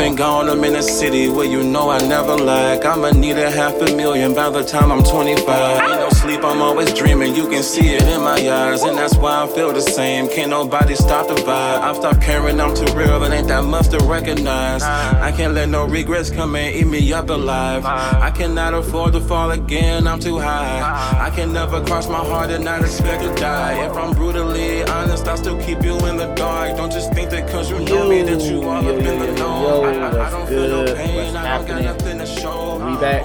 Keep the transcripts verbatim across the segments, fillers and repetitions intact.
been gone, I'm in a city where you know I never lack. I'ma need a half a million by the time I'm twenty-five. Ain't no sleep, I'm always dreaming, you can see it in my eyes. And that's why I feel the same, can't nobody stop the vibe. I've stopped caring, I'm too real, but ain't that much to recognize. I can't let no regrets come and eat me up alive. I cannot afford to fall again, I'm too high. I can never cross my heart and not expect to die. If I'm brutally honest, I still keep you in the dark. Don't just think that cause you know me that you all up in the know. I don't feel no pain, I don't got nothing to show. We back,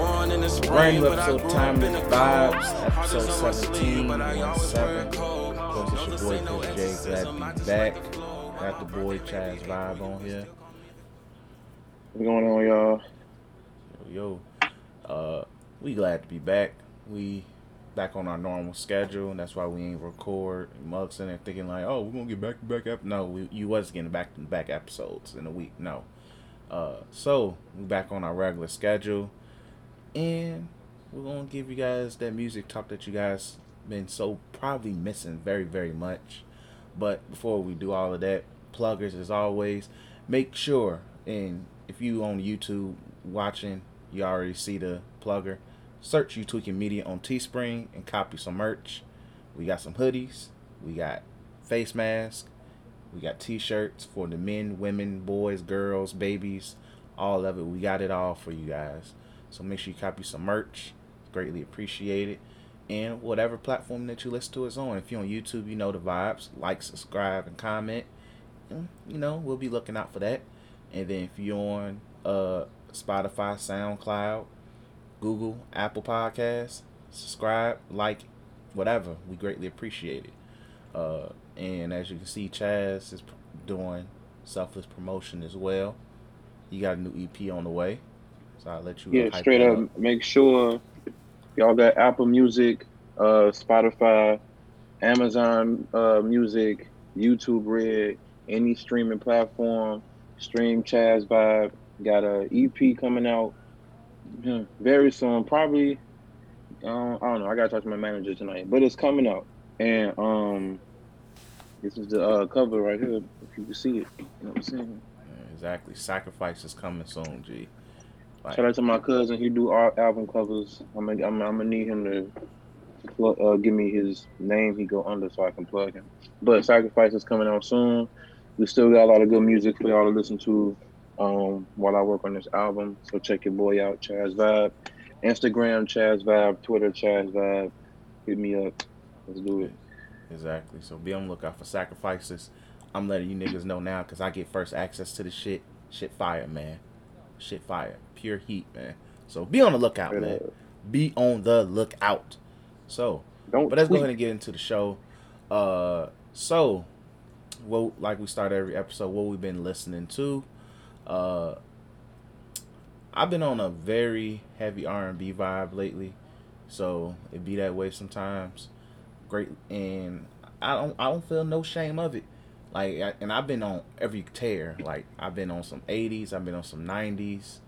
brand new episode of Time and Vibes, episode seventeen, one seven. Of course, it's your boy Chris Jay, glad to be back. Got the boy Chaz Vibe on here. What's going on, y'all? Yo, yo. Uh, we glad to be back. We back on our normal schedule, and that's why we ain't record. Mugs in there thinking like, oh, we're gonna get back to back up. No, we, you was getting back to back episodes in a week. No, uh, so we're back on our regular schedule, and we're gonna give you guys that music talk that you guys been so probably missing very, very much. But before we do all of that, pluggers as always, make sure, and if you on YouTube watching, you already see the plugger. Search You Tweaking Media on Teespring and copy some merch. We got some hoodies, we got face masks, we got t-shirts for the men, women, boys, girls, babies, all of it. We got it all for you guys. So make sure you copy some merch. It's greatly appreciated. And whatever platform that you listen to is on. If you're on YouTube, you know the vibes. Like, subscribe, and comment. And, you know, we'll be looking out for that. And then if you're on uh, Spotify, SoundCloud, Google, Apple Podcasts, subscribe, like, whatever. We greatly appreciate it. Uh, and as you can see, Chaz is doing selfless promotion as well. You got a new E P on the way, so I'll let you. Yeah, straight up. up. Make sure y'all got Apple Music, uh, Spotify, Amazon uh, Music, YouTube Red, any streaming platform. Stream Chaz Vibe. Got a E P coming out very soon, probably. um, I don't know, I gotta talk to my manager tonight, but it's coming out. And um, this is the uh, cover right here, if you can see it, you know what I'm saying? Exactly. Sacrifices coming soon, G. Like, shout out to my cousin, he do all album covers. I'm gonna I'm, I'm gonna need him to plug, uh, give me his name he go under so I can plug him. But Sacrifices coming out soon. We still got a lot of good music for y'all to listen to Um, while I work on this album. So check your boy out, Chaz Vibe. Instagram, Chaz Vibe. Twitter, Chaz Vibe. Hit me up. Let's do it. Exactly. So be on the lookout for Sacrifices. I'm letting you niggas know now because I get first access to the shit. Shit fire, man. Shit fire. Pure heat, man. So be on the lookout, yeah. man. Be on the lookout. So, Don't but let's tweet. go ahead and get into the show. Uh, so, well, like we start every episode, what we've been listening to. Uh, I've been on a very heavy R and B vibe lately, so it be that way sometimes. Great, and I don't, I don't feel no shame of it. Like, I, and I've been on every tear. Like, I've been on some eighties, I've been on some nineties.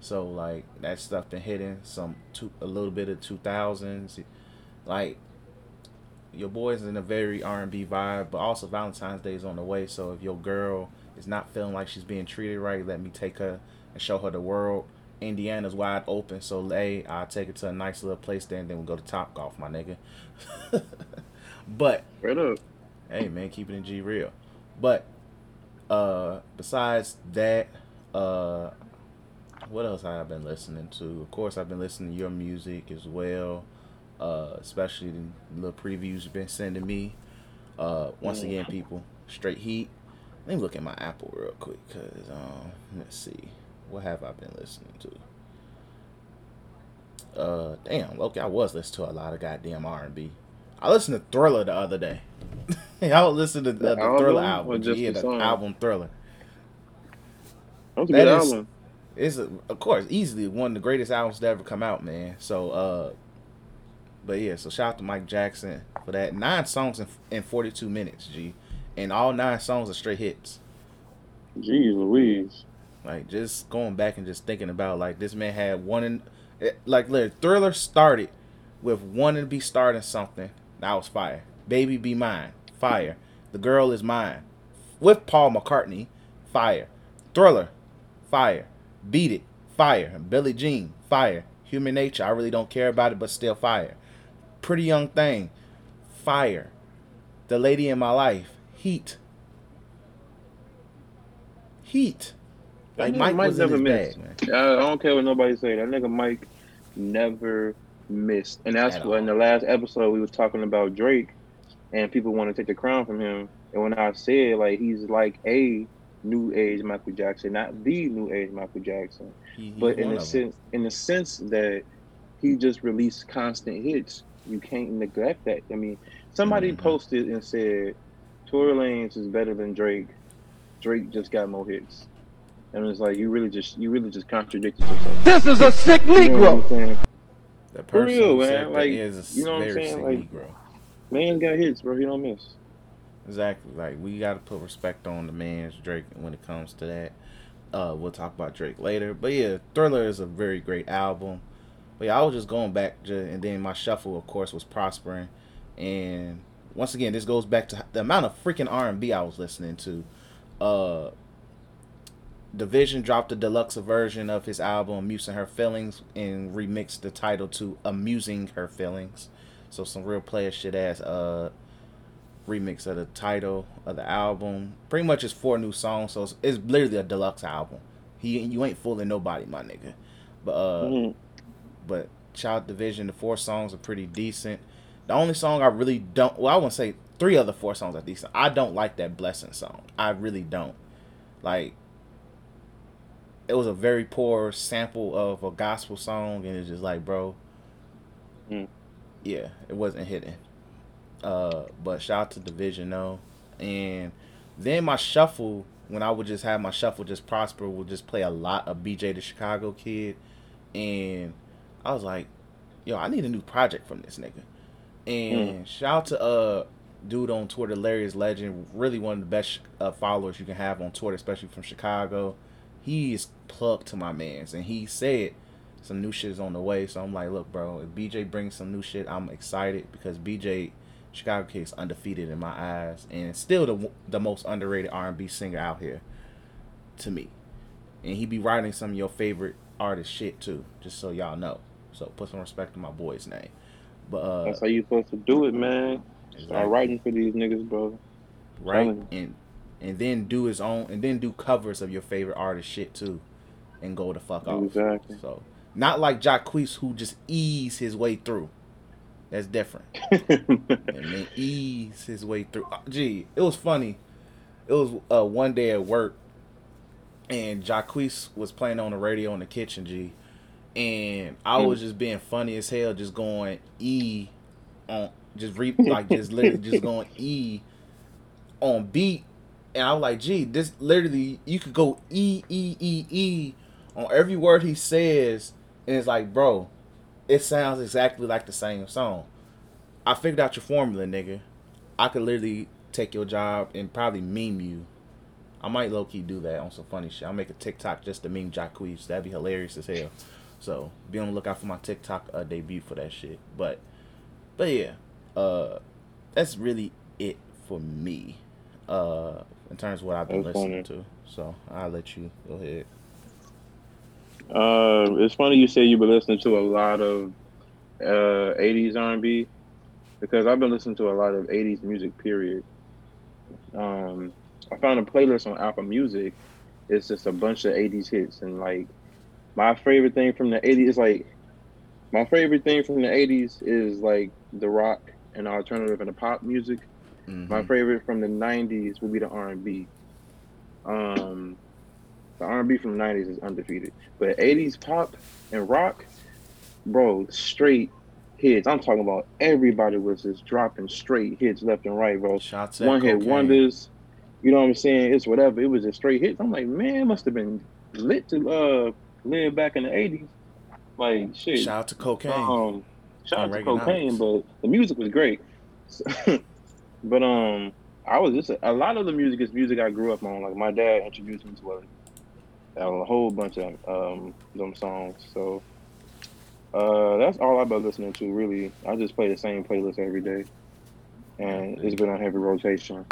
So like that stuff been hitting some two, a little bit of two thousands. Like, your boy's in a very R and B vibe, but also Valentine's Day is on the way. So if your girl is not feeling like she's being treated right, let me take her and show her the world. Indiana's wide open, so hey, I'll take her to a nice little place there, and then we'll go to Topgolf, my nigga. But, right up. Hey, man, keep it in G real. But, uh, besides that, uh, what else have I been listening to? Of course, I've been listening to your music as well, uh, especially the little previews you've been sending me. Uh, once yeah. again, people, straight heat. Let me look at my Apple real quick, because, um, let's see. What have I been listening to? Uh, damn, okay, I was listening to a lot of goddamn R and B. I listened to Thriller the other day. I was listening to the, the, the album Thriller album. Yeah, the, the album Thriller. That was a good album. It's, a, of course, easily one of the greatest albums to ever come out, man. So, uh, but yeah, so shout out to Mike Jackson for that. Nine songs in, in forty-two minutes, G. And all nine songs are straight hits. Jeez Louise. Like, just going back and just thinking about, like, this man had one in... It, like, literally, Thriller started with wanting to be starting something. That was fire. Baby Be Mine. Fire. The Girl Is Mine. With Paul McCartney. Fire. Thriller. fire. Beat It, fire. Billie Jean, fire. Human Nature, I really don't care about it, but still fire. Pretty Young Thing, fire. The Lady in My Life, heat. Heat. Like Mike, Mike was never in his missed. Bag, man. I don't care what nobody say. That nigga Mike never missed. And that's what in the last episode we was talking about Drake, and people want to take the crown from him. And when I said like he's like a new age Michael Jackson, not the new age Michael Jackson, he, he but in a sense, in the sense that he just released constant hits. You can't neglect that. I mean, somebody mm-hmm. posted and said, "Tory Lanez is better than Drake. Drake just got more hits." And it's like you really just you really just contradicted yourself. This is a sick Negro. You know that person real, man. Like, is a you know what I'm saying? Like, Negro. Man's got hits, bro. He don't miss. Exactly. Like, we got to put respect on the man's Drake when it comes to that. Uh, we'll talk about Drake later. But yeah, Thriller is a very great album. But yeah, I was just going back, to, and then my shuffle, of course, was prospering. And once again, this goes back to the amount of freaking R and B I was listening to. Uh, Division dropped a deluxe version of his album, Musing Her Feelings, and remixed the title to Amusing Her Feelings. So some real player shit ass uh, remix of the title of the album. Pretty much it's four new songs, so it's, it's literally a deluxe album. He You ain't fooling nobody, my nigga. But, uh, mm-hmm. but Child Division, the four songs are pretty decent. The only song I really don't... Well, I wouldn't say three of the four songs are decent. I don't like that Blessing song. I really don't. Like... It was a very poor sample of a gospel song, and it's just like, bro, mm. yeah, it wasn't hitting. Uh, but shout out to Division, though. And then my shuffle, when I would just have my shuffle just prosper, would just play a lot of B J the Chicago Kid, and I was like, yo, I need a new project from this nigga. And mm. shout out to uh dude on Twitter, Larry's Legend, really one of the best uh, followers you can have on Twitter, especially from Chicago. He is plugged to my mans, and he said some new shit is on the way. So I'm like, look, bro, if B J brings some new shit, I'm excited because B J Chicago Kid is undefeated in my eyes, and still the the most underrated R and B singer out here to me. And he be writing some of your favorite artist shit too, just so y'all know. So put some respect to my boy's name. But uh, that's how you supposed to do it, man. Exactly. Start writing for these niggas, bro. Right and. And then do his own, and then do covers of your favorite artist shit too, and go the fuck off. Exactly. So not like Jacquees who just ease his way through. That's different. And then ease his way through. Oh, gee, it was funny. It was uh, one day at work, and Jacquees was playing on the radio in the kitchen. Gee, and I was just being funny as hell, just going E on, just re like just literally just going E on beat. And I was like, gee, this literally, you could go E, E, E, E on every word he says. And it's like, bro, it sounds exactly like the same song. I figured out your formula, nigga. I could literally take your job and probably meme you. I might low-key do that on some funny shit. I'll make a TikTok just to meme Jacquees. That'd be hilarious as hell. So be on the lookout for my TikTok uh, debut for that shit. But, but yeah, uh, that's really it for me. Uh... in terms of what I've been That's listening funny. To. So I'll let you go ahead. Uh, it's funny you say you've been listening to a lot of uh, eighties R and B because I've been listening to a lot of eighties music, period. Um, I found a playlist on Apple Music. It's just a bunch of eighties hits. And, like, my favorite thing from the eighties is, like, my favorite thing from the eighties is, like, the rock and alternative and the pop music. Mm-hmm. My favorite from the nineties would be the R and B. Um, the R and B from the nineties is undefeated. But eighties pop and rock, bro, straight hits. I'm talking about everybody was just dropping straight hits left and right, bro. Shots One hit cocaine. Wonders. You know what I'm saying? It's whatever. It was just straight hits. I'm like, man, it must have been lit to uh, live back in the eighties. Like, shit. Shout out to Cocaine. Um, shout out to Cocaine, but the music was great. So, But um, I was just a lot of the music is music I grew up on. Like my dad introduced me to a, a whole bunch of um them songs. So uh, that's all I've been listening to. Really, I just play the same playlist every day, and it's been on heavy rotation.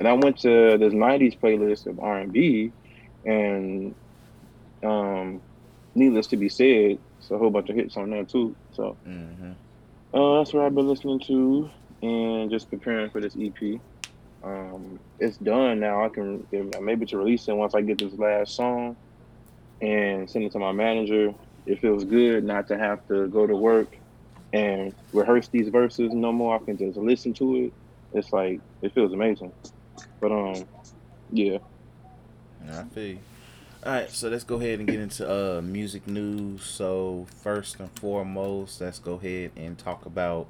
And I went to this nineties playlist of R and B, and Um, needless to be said, it's a whole bunch of hits on there too. So mm-hmm. uh, that's what I've been listening to and just preparing for this E P. Um, it's done now. I can I'm able to release it once I get this last song and send it to my manager. It feels good not to have to go to work and rehearse these verses no more. I can just listen to it. It's like it feels amazing. But um, yeah. I feel you. All right, so let's go ahead and get into uh music news. So first and foremost, let's go ahead and talk about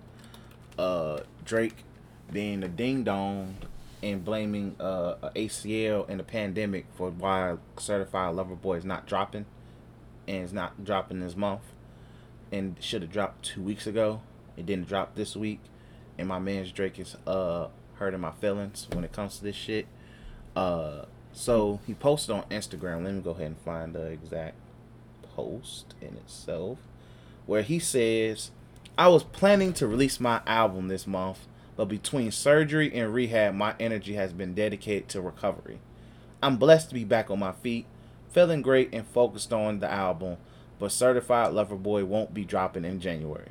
uh Drake being a ding dong and blaming uh A C L and the pandemic for why Certified Lover Boy is not dropping, and it's not dropping this month, and should have dropped two weeks ago. It didn't drop this week, and my man's Drake is uh hurting my feelings when it comes to this shit. Uh, so he posted on Instagram. Let me go ahead and find the exact post in itself, where he says, "I was planning to release my album this month, but between surgery and rehab, my energy has been dedicated to recovery. I'm blessed to be back on my feet, feeling great and focused on the album, but Certified Lover Boy won't be dropping in January.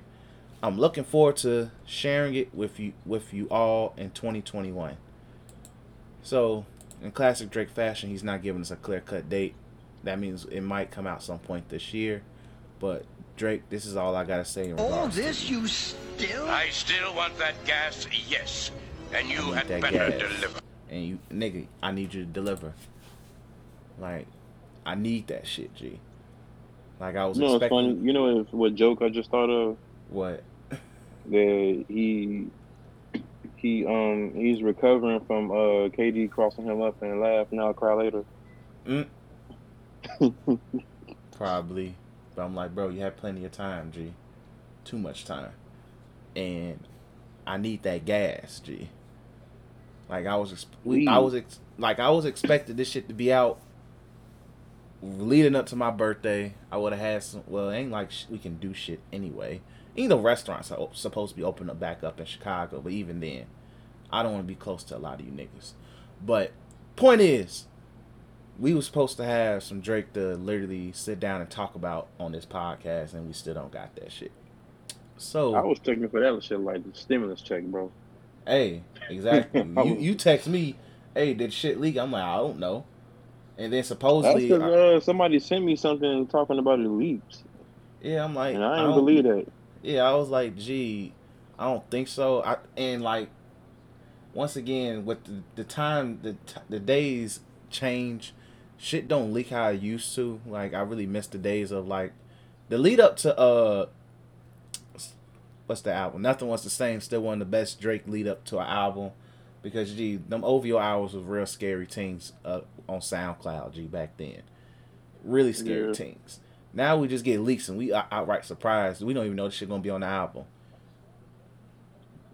I'm looking forward to sharing it with you with you all in twenty twenty-one. So, in classic Drake fashion, he's not giving us a clear-cut date. That means it might come out some point this year, but Drake, this is all I gotta say in regards to all this. You still? I still want that gas, yes. And you had better gas. Deliver. And you, nigga, I need you to deliver. Like, I need that shit, G. Like I was. No, expecting... it's funny. You know what joke I just thought of? What? That he he um he's recovering from uh K D crossing him up and laugh now cry later. Mm. Probably. But I'm like, bro, you had plenty of time, G. Too much time. And I need that gas, G. Like I was, exp- I was ex- like I was expecting this shit to be out leading up to my birthday. I would have had some. Well, it ain't like sh- we can do shit anyway. Even though restaurants are supposed to be opening up back up in Chicago, but even then, I don't want to be close to a lot of you niggas. But point is, we were supposed to have some Drake to literally sit down and talk about on this podcast, and we still don't got that shit. So I was checking for that shit like the stimulus check, bro. Hey, exactly. you, you text me, hey, did shit leak? I'm like, I don't know. And then supposedly That's I, uh, somebody sent me something talking about it leaks. Yeah, I'm like, and I didn't I believe that. Yeah, I was like, gee, I don't think so. I and like, once again, with the, the time, the the days change. Shit don't leak how I used to. Like, I really miss the days of, like, the lead up to, uh, what's the album? Nothing Was the Same. Still one of the best Drake lead up to an album. Because, gee, them O V O hours was real scary things uh, on SoundCloud, G, back then. Really scary yeah. things. Now we just get leaks and we are outright surprised. We don't even know this shit gonna be on the album.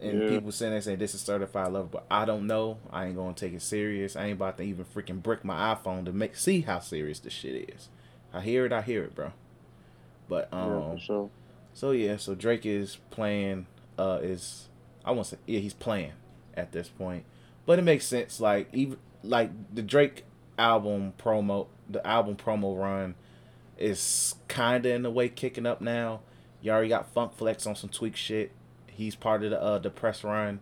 And yeah. people sitting there saying, this is Certified Lover, but I don't know. I ain't going to take it serious. I ain't about to even freaking brick my iPhone to make see how serious this shit is. I hear it, I hear it, bro. But, um, yeah, for sure. So, yeah, so Drake is playing, uh, is, I want to say, yeah, he's playing at this point. But it makes sense, like, even, like, the Drake album promo, the album promo run is kind of in the way kicking up now. You already got Funk Flex on some tweak shit. He's part of the uh, the press run,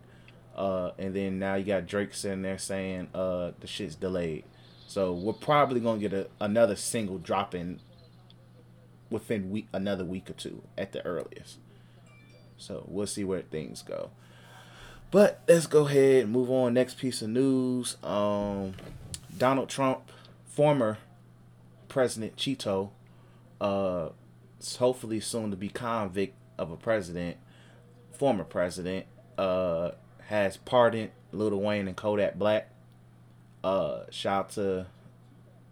uh, and then now you got Drake sitting there saying uh, the shit's delayed. So we're probably gonna get a, another single dropping within week, another week or two at the earliest. So we'll see where things go. But let's go ahead and move on. Next piece of news: um, Donald Trump, former President Cheeto, uh, hopefully soon to be convict of a president. former president, uh, has pardoned Lil Wayne and Kodak Black. Uh, shout out to,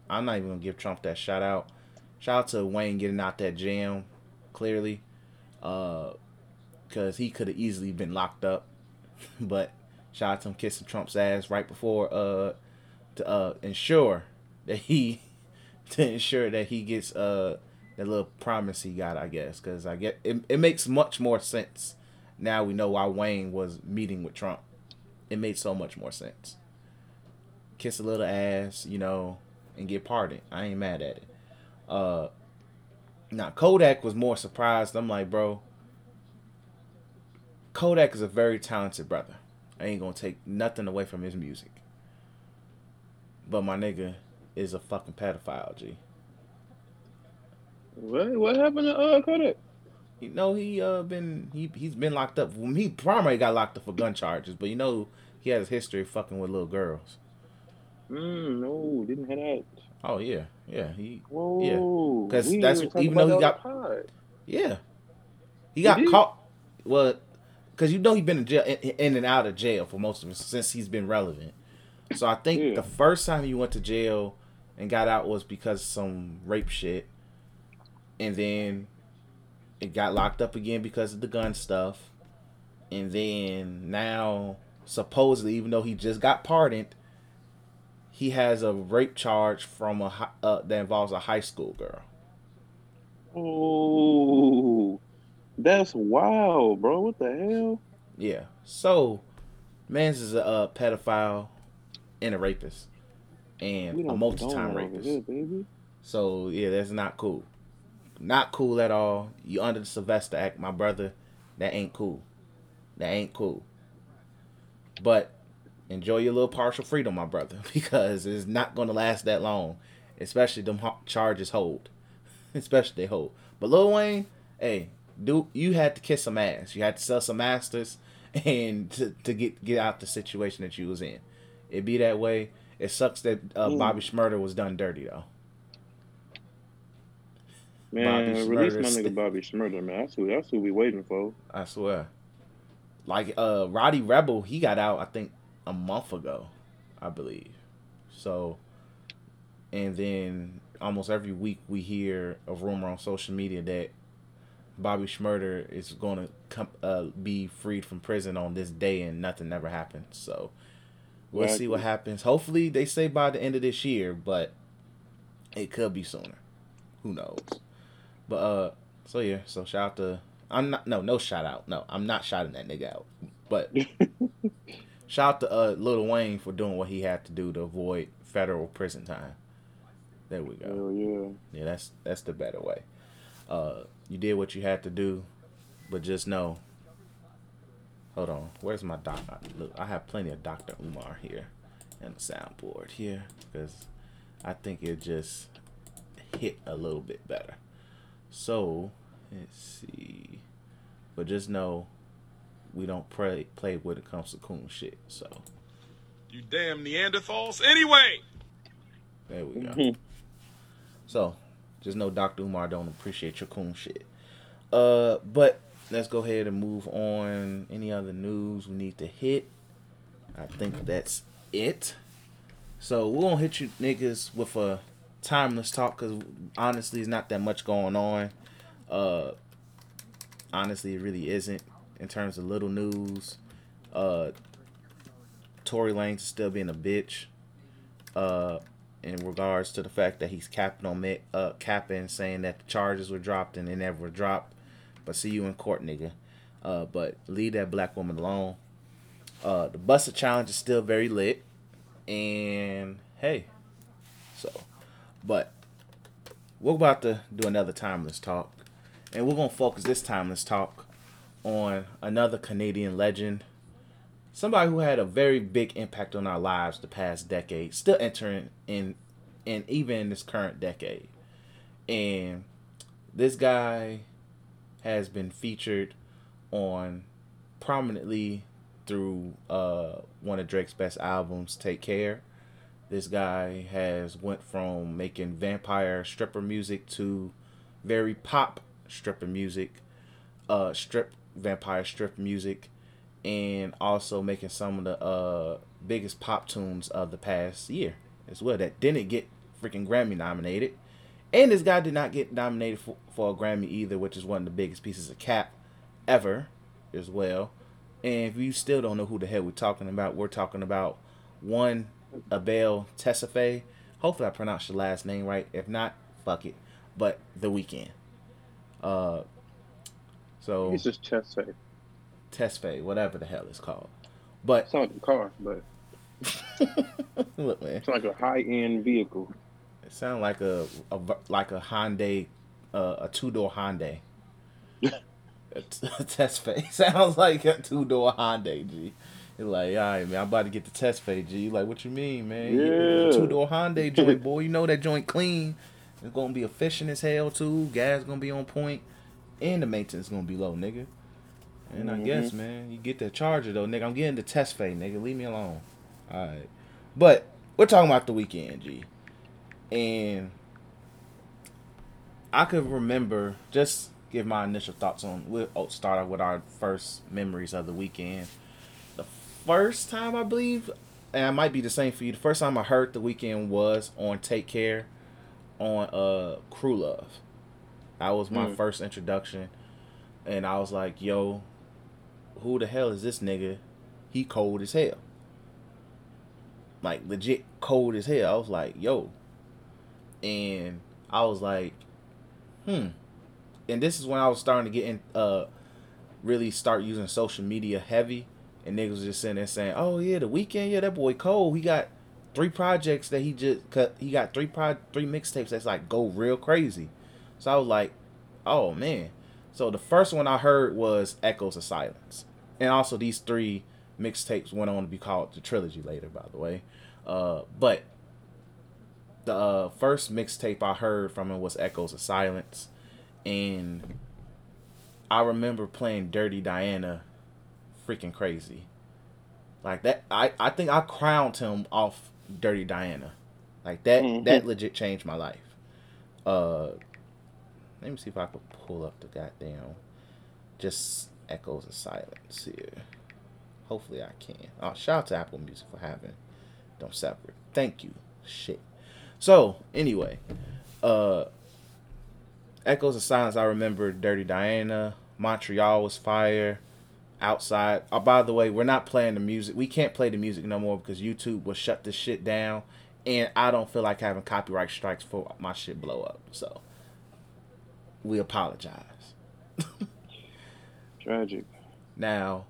I'm not even gonna give Trump that shout out. Shout out to Wayne getting out that jam, clearly, uh, cause he could have easily been locked up, but shout out to him kissing Trump's ass right before, uh, to, uh, ensure that he, to ensure that he gets, uh, that little promise he got, I guess, cause I get, it, it makes much more sense. Now we know why Wayne was meeting with Trump. It made so much more sense. Kiss a little ass, you know, and get pardoned. I ain't mad at it. Uh, now Kodak was more surprised. I'm like, bro, Kodak is a very talented brother. I ain't gonna take nothing away from his music. But my nigga is a fucking pedophile, G. What what happened to uh, Kodak? You know he uh been he he's been locked up. He primarily got locked up for gun charges, but you know he has a history of fucking with little girls. Mm, no, didn't have that. Oh yeah, yeah he Whoa, yeah because that's even though he got yeah he got he caught well because you know he's been in jail in, in and out of jail for most of it since he's been relevant. So I think yeah. the first time he went to jail and got out was because of some rape shit, and then it got locked up again because of the gun stuff. And then now, supposedly, even though he just got pardoned, he has a rape charge from a uh, that involves a high school girl. Oh, that's wild, bro. What the hell? Yeah. So, man's is a uh, pedophile and a rapist. And a multi-time rapist. Here, baby. So, yeah, that's not cool. Not cool at all. You under the Sylvester Act, my brother. That ain't cool. That ain't cool. But enjoy your little partial freedom, my brother, because it's not going to last that long. Especially them charges hold. Especially they hold. But Lil Wayne, hey, dude, you had to kiss some ass. You had to sell some masters and to, to get, get out the situation that you was in. It be that way. It sucks that uh, Bobby Shmurda was done dirty, though. Man, Bobby release Shmurda my st- nigga Bobby Shmurda, man. That's who, that's who we waiting for. I swear. Like, uh, Roddy Rebel, he got out, I think, a month ago, I believe. So, and then almost every week we hear a rumor on social media that Bobby Shmurda is going to come, uh, be freed from prison on this day, and nothing ever happened. So, we'll exactly. see what happens. Hopefully, they say by the end of this year, but it could be sooner. Who knows? But, uh, so yeah, so shout out to, I'm not, no, no shout out. No, I'm not shouting that nigga out. But shout out to uh, Lil Wayne for doing what he had to do to avoid federal prison time. There we go. Hell yeah. Yeah, that's, that's the better way. Uh, you did what you had to do, but just know, hold on, where's my doctor? Look, I have plenty of Doctor Umar here and the soundboard here because I think it just hit a little bit better. So, let's see. But just know we don't play, play when it comes to coon shit, so. You damn Neanderthals. Anyway! There we go. So, just know Doctor Umar don't appreciate your coon shit. Uh, but let's go ahead and move on. Any other news we need to hit? I think that's it. So, we're going to hit you niggas with a timeless talk because honestly, there's not that much going on. Uh, honestly, it really isn't in terms of little news. Uh, Tory Lanez is still being a bitch. Uh, in regards to the fact that he's capping on me, uh, capping, saying that the charges were dropped and they never were dropped. But see you in court, nigga. Uh, but leave that black woman alone. Uh, the Busta Challenge is still very lit, and hey, so. But we're about to do another timeless talk, and we're gonna focus this timeless talk on another Canadian legend, somebody who had a very big impact on our lives the past decade, still entering in, and even in this current decade. And this guy has been featured on prominently through uh, one of Drake's best albums, Take Care. This guy has went from making vampire stripper music to very pop stripper music, uh, strip vampire strip music, and also making some of the uh, biggest pop tunes of the past year as well that didn't get freaking Grammy nominated. And this guy did not get nominated for, for a Grammy either, which is one of the biggest pieces of cap ever as well. And if you still don't know who the hell we're talking about, we're talking about one Abel Tesfaye. Hopefully I pronounced your last name right. If not, fuck it. But The Weeknd. Uh, so it's just Tesfaye. Tesfaye, whatever the hell it's called. But it's not a car, but look, man, it's like a high end vehicle. It sounds like a, a like a Hyundai, uh, a two door Hyundai. Test phase sounds like a two door Hyundai. G, you're like, all right, man, I'm about to get the test phase. G, you're like, what you mean, man? Yeah, two door Hyundai joint, boy. You know that joint clean. It's gonna be efficient as hell too. Gas gonna be on point, and the maintenance gonna be low, nigga. And mm-hmm. I guess, man, you get the charger though, nigga. I'm getting the test phase, nigga. Leave me alone. All right, but we're talking about The Weeknd, G, and I could remember just. Give my initial thoughts on. We'll start off with our first memories of The Weeknd. The first time I believe, and it might be the same for you. The first time I heard The Weeknd was on Take Care, on uh Crew Love. That was my mm. first introduction, and I was like, "Yo, who the hell is this nigga? He cold as hell. Like legit cold as hell." I was like, "Yo," and I was like, "Hmm." And this is when I was starting to get in, uh, really start using social media heavy. And niggas was just sitting there saying, "Oh yeah, The Weeknd, yeah, that boy Cole. He got three projects that he just cut. He got three pro- three mixtapes that's like go real crazy." So I was like, "Oh man." So the first one I heard was Echoes of Silence, and also these three mixtapes went on to be called The Trilogy later, by the way. Uh, but the uh, first mixtape I heard from him was Echoes of Silence. And I remember playing Dirty Diana freaking crazy. Like that, I, I think I crowned him off Dirty Diana. Like that, mm-hmm. that legit changed my life. Uh, let me see if I could pull up the goddamn just Echoes of Silence here. Hopefully I can. Oh, shout out to Apple Music for having them separate. Thank you. Shit. So, anyway, uh, Echoes of Silence, I remember Dirty Diana, Montreal was fire, Outside. Oh, by the way, we're not playing the music. We can't play the music no more because YouTube will shut this shit down, and I don't feel like having copyright strikes for my shit blow up. So, we apologize. Tragic. Now,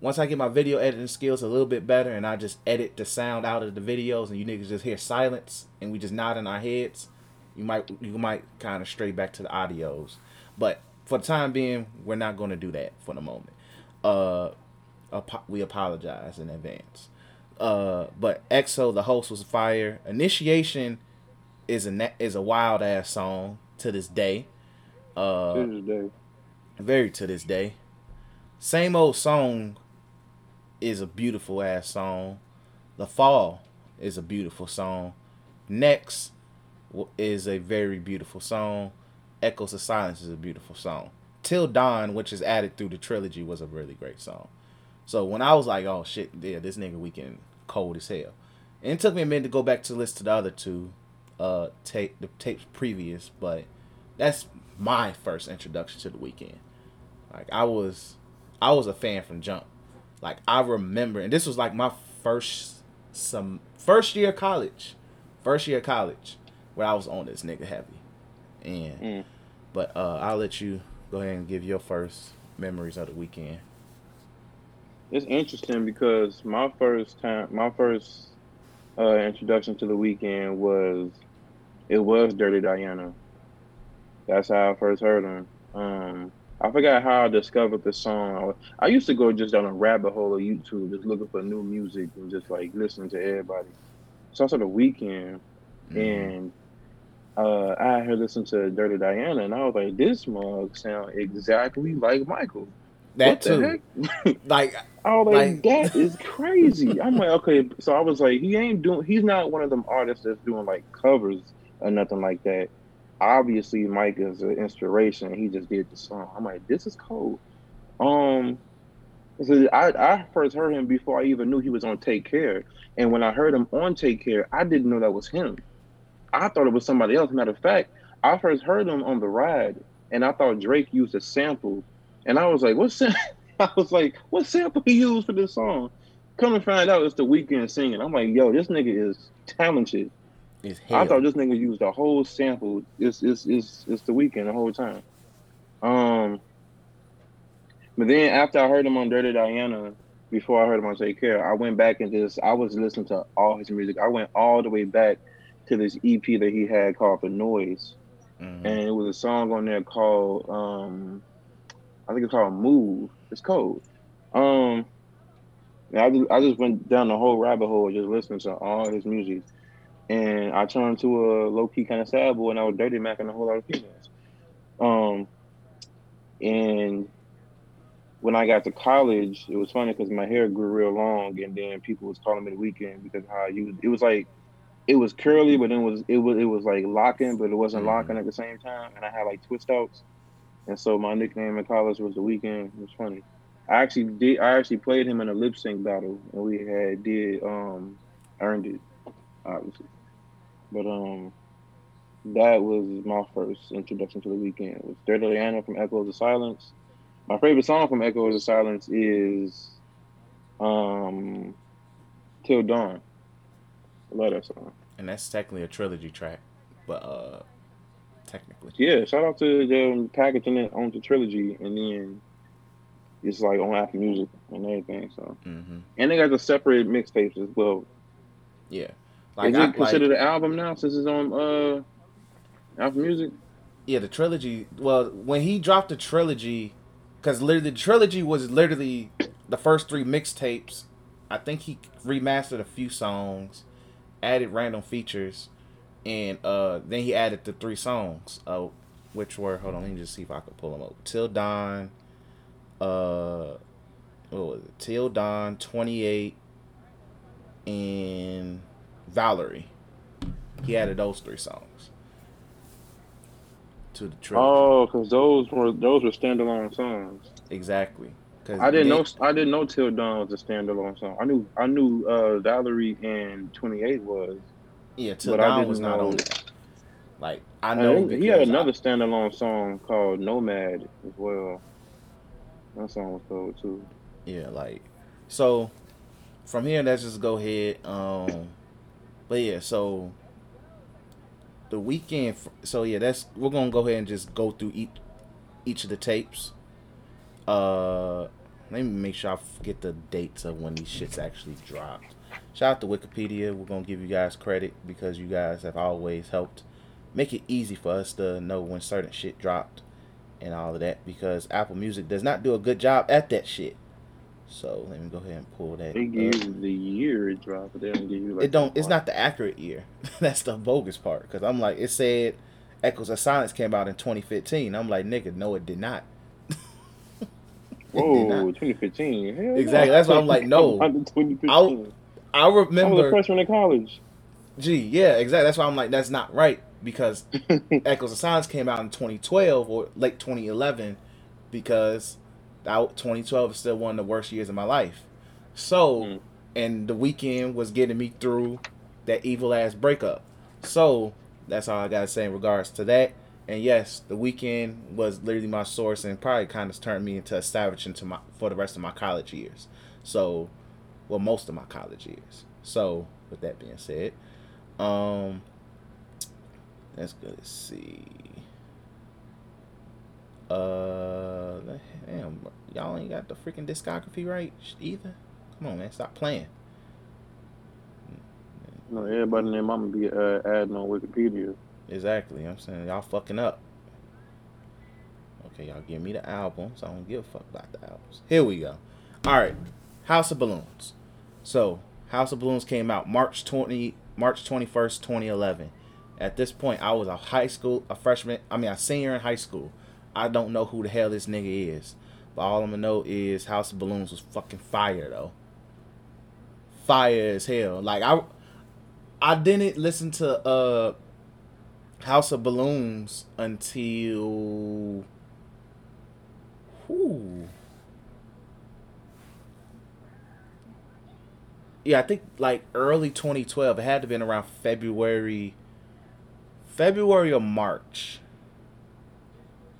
once I get my video editing skills a little bit better and I just edit the sound out of the videos and you niggas just hear silence and we just nod in our heads, You might you might kind of stray back to the audios. But for the time being, we're not going to do that for the moment. Uh, ap- we apologize in advance. Uh, but X O, the host, was fire. Initiation is a, na- is a wild-ass song to this day. Uh, to this day. Very to this day. Same Old Song is a beautiful-ass song. The Fall is a beautiful song. Next is a very beautiful song. Echoes of Silence is a beautiful song. Till Dawn, which is added through The Trilogy, was a really great song. So when I was like, oh shit, yeah, this nigga Weeknd cold as hell. And it took me a minute to go back to listen to the other two uh, tape, the tapes previous, but that's my first introduction to The Weeknd. Like I was, I was a fan from jump. Like I remember, and this was like my first, some first year of college, first year of college. Where I was on this nigga heavy, and mm. but uh, I'll let you go ahead and give your first memories of The Weeknd. It's interesting because my first time, my first uh, introduction to The Weeknd was it was Dirty Diana. That's how I first heard him. Um, I forgot how I discovered the song. I used to go just down a rabbit hole of YouTube, just looking for new music and just like listening to everybody. So I saw The Weeknd, mm. and Uh, I had listened to Dirty Diana, and I was like, "This mug sound exactly like Michael." That too. like, I was like, like, "That is crazy." I'm like, "Okay," so I was like, "He ain't doing. He's not one of them artists that's doing like covers or nothing like that." Obviously, Mike is an inspiration. He just did the song. I'm like, "This is cold." Um, so I I first heard him before I even knew he was on Take Care, and when I heard him on Take Care, I didn't know that was him. I thought it was somebody else. Matter of fact, I first heard him on The Ride, and I thought Drake used a sample, and I was like, "What sample?" I was like, "What sample he used for this song?" Come to find out, it's The Weeknd singing. I'm like, "Yo, this nigga is talented." I thought this nigga used a whole sample. It's it's it's it's The Weeknd the whole time. Um, but then after I heard him on Dirty Diana, before I heard him on Take Care, I went back and just I was listening to all his music. I went all the way back to this E P that he had called The Noise. Mm-hmm. And it was a song on there called, um, I think it's called Move. It's cold. Um, I just, I just went down the whole rabbit hole just listening to all his music. And I turned to a low-key kind of sad boy, and I was dirty macking a whole lot of females. Um, and when I got to college, it was funny because my hair grew real long, and then people was calling me The Weeknd because how I used it was like it was curly, but then was it was it was like locking, but it wasn't mm-hmm. locking at the same time, and I had like twist outs, and so my nickname in college was The Weeknd. It was funny. I actually did. I actually played him in a lip sync battle, and we had did um, Earned It, obviously, but um, that was my first introduction to The Weeknd. It was Dirty Diana from Echoes of Silence. My favorite song from Echoes of Silence is um, Till Dawn. I love that song. And that's technically a trilogy track, but uh, technically. Yeah, shout out to them packaging it onto Trilogy, and then it's like on Apple Music and everything. So, mm-hmm. And they got the separate mixtapes as well. Yeah. Like, is it I, considered like, an album now since it's on uh, Apple Music? Yeah, the Trilogy. Well, when he dropped the Trilogy... Because literally, the Trilogy was literally the first three mixtapes. I think he remastered a few songs, added random features, and uh, then he added the three songs, uh, which were, hold on, let me just see if I could pull them up. Till Dawn, uh, what was it? Till Dawn, twenty-eight, and Valerie. He added those three songs. To the Trilogy. Oh, because those were those were standalone songs. Exactly. I didn't Nick, know I didn't know Till Dawn was a standalone song. I knew I knew uh, Valerie and twenty-eight was. Yeah, Till Dawn was not on it. Like I know he had another I, standalone song called Nomad as well. That song was cool too. Yeah, like so. From here, let's just go ahead. Um, but yeah, so. The Weeknd, so yeah, that's we're gonna go ahead and just go through each each of the tapes. Uh, let me make sure I forget the dates of when these shits actually dropped. Shout out to Wikipedia. We're gonna give you guys credit because you guys have always helped make it easy for us to know when certain shit dropped and all of that, because Apple Music does not do a good job at that shit. So let me go ahead and pull that. They give you the year it dropped, but they don't give you like. It don't. It's not the accurate year. That's the bogus part. Because I'm like, it said Echoes of Silence came out in twenty fifteen. I'm like, nigga, no, it did not. it Whoa, did not. twenty fifteen. Hell exactly. No. That's why I'm like, no. I, I remember. I was a freshman in college. Gee, yeah, exactly. That's why I'm like, that's not right, because Echoes of Silence came out in twenty twelve or late twenty eleven, because. twenty twelve is still one of the worst years of my life. So, mm. and The Weeknd was getting me through that evil ass breakup. So, that's all I gotta say in regards to that. And yes, The Weeknd was literally my source and probably kind of turned me into a savage into my, for the rest of my college years. So, well, most of my college years. So, with that being said, um, let's go to see. Uh, damn, y'all ain't got the freaking discography right either. Come on, man, stop playing. No, everybody and their mama be uh, adding on Wikipedia. Exactly, I'm saying y'all fucking up. Okay, y'all give me the albums. I don't give a fuck about the albums. Here we go. All right, House of Balloons. So, House of Balloons came out March twentieth, March twenty-first, twenty eleven. At this point, I was a high school, a freshman. I mean, a senior in high school. I don't know who the hell this nigga is. But all I'm gonna know is House of Balloons was fucking fire, though. Fire as hell. Like, I I didn't listen to uh, House of Balloons until... Ooh. Yeah, I think, like, early twenty twelve. It had to have been around February... February or March.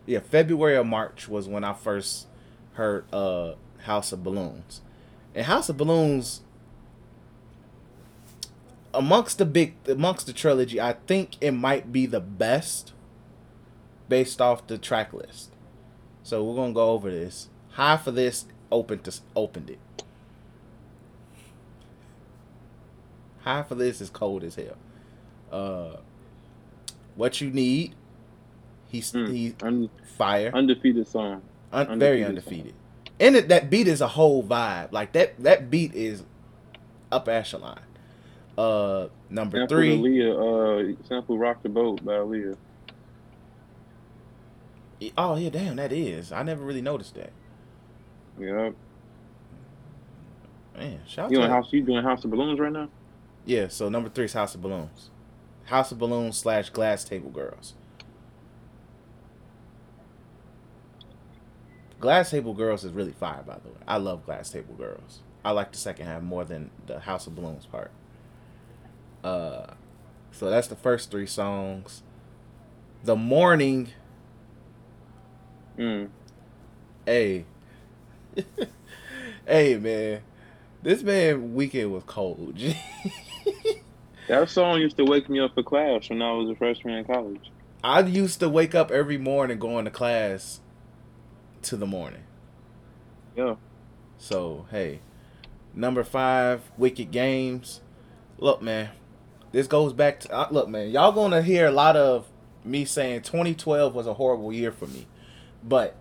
Yeah, February or March was when I first heard uh, House of Balloons. And House of Balloons, amongst the big, amongst the trilogy, I think it might be the best based off the track list. So we're going to go over this. High for this, opened, to, opened it. High for this is cold as hell. Uh, What You Need. He's mm, he, un- fire. Undefeated song. Un- undefeated very undefeated. Song. And it, that beat is a whole vibe. Like that that beat is up echelon. Uh, number sample three. Aaliyah, uh, sample Rock the Boat by Aaliyah. Oh, yeah, damn, that is. I never really noticed that. Yeah. Man, shout out you to House, you doing House of Balloons right now? Yeah, so number three is House of Balloons. House of Balloons slash Glass Table Girls. Glass Table Girls is really fire, by the way. I love Glass Table Girls. I like the second half more than the House of Balloons part. Uh, so that's the first three songs. The Morning... Mm. Hey. Hey, man. This man Weekend was cold. That song used to wake me up for class when I was a freshman in college. I used to wake up every morning going to class to the morning. Yeah. So, hey. Number five, Wicked Games. Look, man. This goes back to... Uh, look, man. Y'all going to hear a lot of me saying twenty twelve was a horrible year for me. But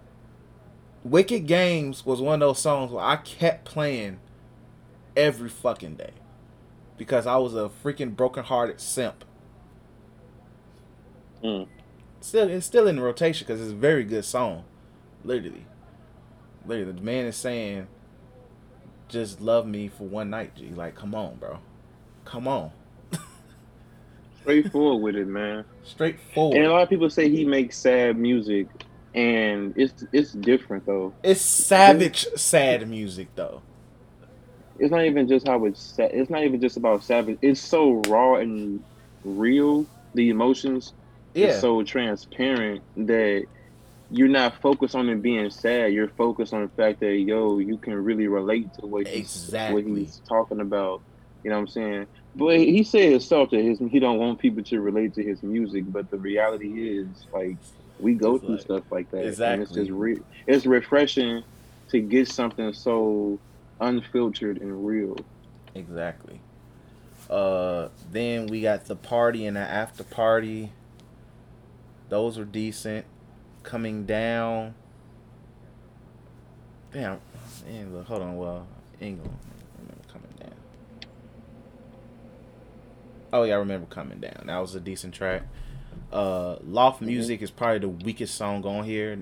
Wicked Games was one of those songs where I kept playing every fucking day because I was a freaking broken-hearted simp. Mm. Still, it's still in rotation because it's a very good song. Literally. Literally, the man is saying, just love me for one night, G. Like, come on, bro. Come on. Straightforward with it, man. Straightforward. And a lot of people say he makes sad music. And it's it's different though. It's savage, it's, sad music though. It's not even just how it's. Sa- it's not even just about savage. It's so raw and real. The emotions. Yeah. It's so transparent that you're not focused on it being sad. You're focused on the fact that yo, you can really relate to what exactly he's, what he's talking about. You know what I'm saying? But he said himself that his he don't want people to relate to his music. But the reality is like. We go it's through like, stuff like that. Exactly. And it's just re- it's refreshing to get something so unfiltered and real. Exactly. Uh, then we got The Party and The After Party. Those were decent. Coming Down. Damn. Man, hold on. Well, England. I remember Coming Down. Oh, yeah, I remember Coming Down. That was a decent track. Uh, Loft Music mm-hmm. is probably the weakest song on here,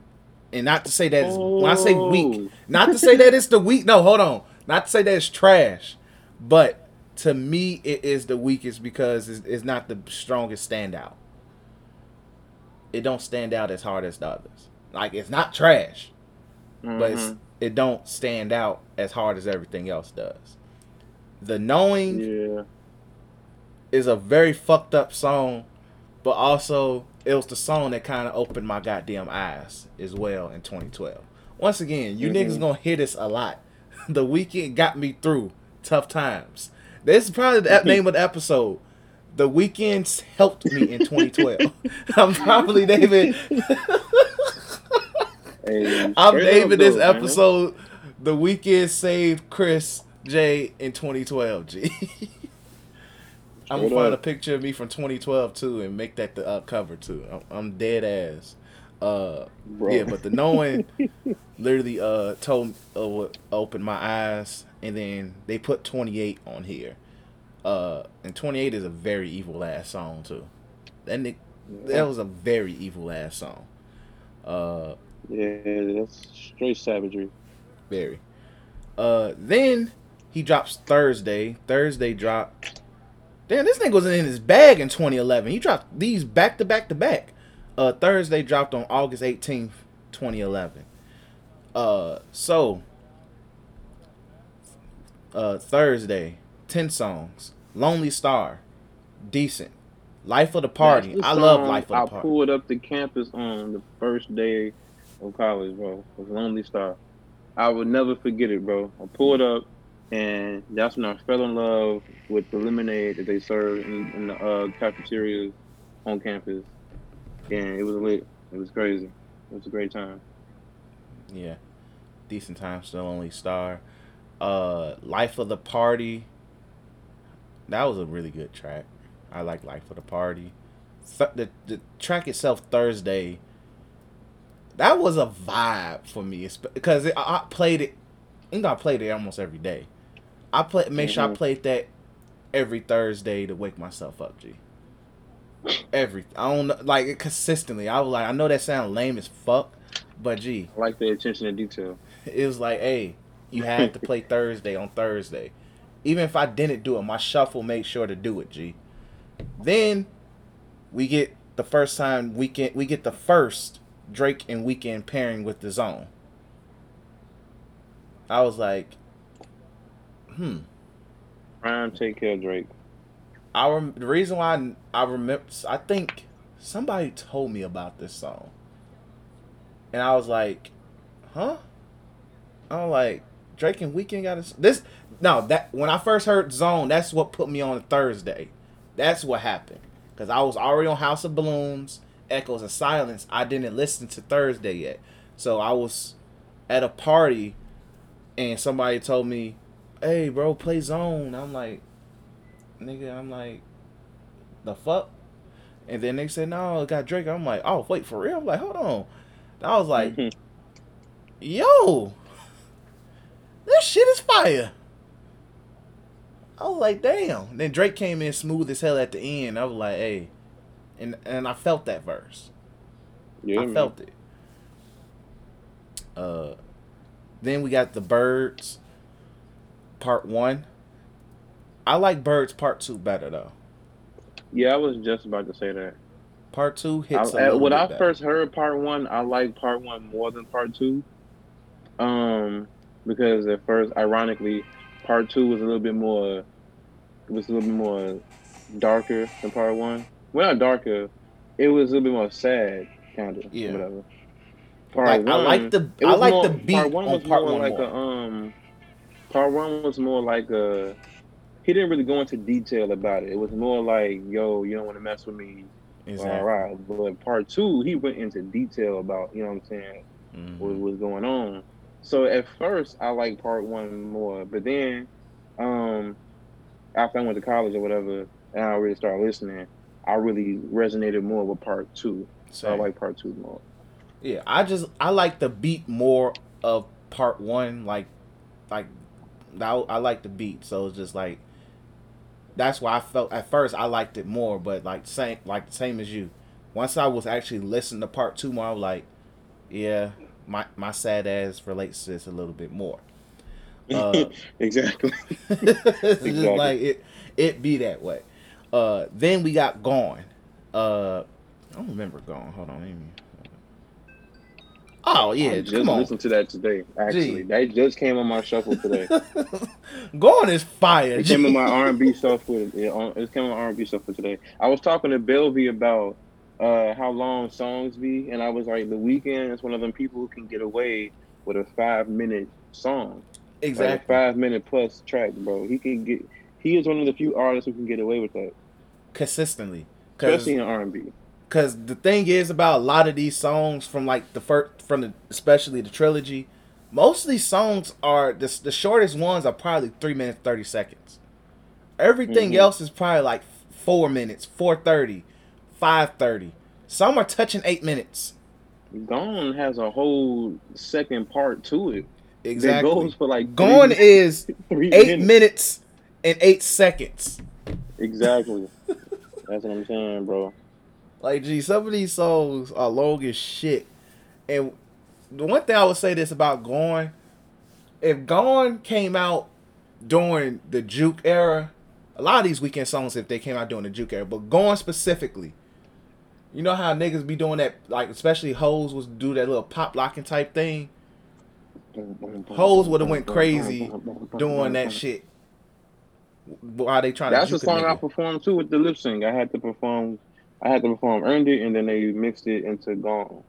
and not to say that it's, oh. when I say weak, not to say that it's the weak. No, hold on, not to say that it's trash, but to me it is the weakest because it's, it's not the strongest standout. It don't stand out as hard as the others. Like it's not trash, mm-hmm. but it's, it don't stand out as hard as everything else does. The Knowing yeah. is a very fucked up song. But also, it was the song that kind of opened my goddamn eyes as well in twenty twelve. Once again, you mm-hmm. niggas gonna hear this a lot. The Weeknd got me through tough times. This is probably the name of the episode. The Weeknd helped me in twenty twelve. I'm probably David. hey, I'm David. This episode. Man. The Weeknd saved Chris Jay in twenty twelve. G. I'm gonna find a picture of me from twenty twelve too and make that the uh, cover too. I'm, I'm dead ass. Uh, yeah, but The Knowing literally uh, told uh, what opened my eyes, and then they put twenty-eight on here. Uh, and twenty-eight is a very evil ass song too. That Nick, that was a very evil ass song. Uh, yeah, that's straight savagery. Very. Uh, then he drops Thursday. Thursday dropped. Damn, this nigga was in his bag in twenty eleven. He dropped these back to back to back. Uh, Thursday dropped on August eighteenth, twenty eleven. Uh, so, uh, Thursday, ten songs. Lonely Star, decent. Life of the Party. I love Life of the Party. I pulled up the campus on the first day of college, bro. It was Lonely Star. I would never forget it, bro. I pulled up. And that's when I fell in love with the lemonade that they served in, in the uh, cafeteria on campus. And it was lit. It was crazy. It was a great time. Yeah. Decent time. Still Only Star. Uh, Life of the Party. That was a really good track. I like Life of the Party. Th- the, the track itself, Thursday, that was a vibe for me because it, I, I played it. You know, I played it almost every day. I play make mm-hmm. sure I played that every Thursday to wake myself up. G. Every I don't like consistently. I was like, I know that sound lame as fuck, but G. I like the attention to detail. It was like, hey, you had to play Thursday on Thursday, even if I didn't do it. My shuffle made sure to do it. G. Then we get the first time weekend. We get the first Drake and Weeknd pairing with The Zone. I was like, hmm. Prime Take Care, Drake. I rem- the reason why I, I remember, I think somebody told me about this song. And I was like, huh? I'm like, Drake and Weeknd got a, this. No, that when I first heard Zone, that's what put me on Thursday. That's what happened. Because I was already on House of Balloons, Echoes of Silence. I didn't listen to Thursday yet. So I was at a party and somebody told me, hey, bro, play Zone. I'm like, nigga, I'm like, the fuck? And then they said, no, it got Drake. I'm like, oh, wait, for real? I'm like, hold on. And I was like, mm-hmm. yo, this shit is fire. I was like, damn. And then Drake came in smooth as hell at the end. I was like, hey. And and I felt that verse. Yeah, I man. felt it. Uh, Then we got The Birds, Part One. I like Birds Part Two better though. Yeah, I was just about to say that. Part Two hits. I, a little when bit I better. First heard Part One, I liked Part One more than Part Two, um, because at first, ironically, Part Two was a little bit more, was a little bit more darker than Part One. Well, not darker. It was a little bit more sad, kind of. Yeah. Whatever. Part like, one, I like the I like more, the beat part one was on part more one like more. a um, part one was more like a. He didn't really go into detail about it. It was more like, yo, you don't want to mess with me. Exactly. All right. But part two, he went into detail about, you know what I'm saying, mm-hmm. what was going on. So at first, I liked part one more. But then, um, after I went to college or whatever, and I really started listening, I really resonated more with part two. So I like part two more. Yeah, I just, I like the beat more of part one. Like, like, I, I like the beat. So it's just like, that's why I felt at first I liked it more, but like same like the same as you. Once I was actually listening to part two more, I was like, yeah, my my sad ass relates to this a little bit more. Uh, exactly. It's exactly. Just like it it be that way. Uh, then we got Gone. Uh, I don't remember Gone. Hold on, Amy. Oh yeah, I just come on. Listened to that today. Actually, Gee. That just came on my shuffle today. Gone is fire. It Gee. Came in my R and B shuffle. It, it came on R and B shuffle today. I was talking to Belvy about uh, how long songs be, and I was like, The Weeknd is one of them people who can get away with a five minute song. Exactly, like a five minute plus track, bro. He can get. He is one of the few artists who can get away with that consistently, especially in R and B. Cause the thing is about a lot of these songs from like the first, from the, especially the trilogy, most of these songs are the the shortest ones are probably three minutes thirty seconds. Everything mm-hmm. else is probably like four minutes, four thirty, five thirty. Some are touching eight minutes. Gone has a whole second part to it. Exactly. It goes for like Gone three, is three eight minutes. minutes and eight seconds. Exactly. That's what I'm saying, bro. Like, gee, some of these songs are long as shit. And the one thing I would say this about Gone, if Gone came out during the Juke era, a lot of these Weeknd songs, if they came out during the Juke era, but Gone specifically, you know how niggas be doing that, like, especially Hoes was do that little pop locking type thing? Hoes would have went crazy doing that shit. Why they trying to That's the song I performed, too, with the lip sync. I had to perform... I had to perform Earned It, and then they mixed it into Gone.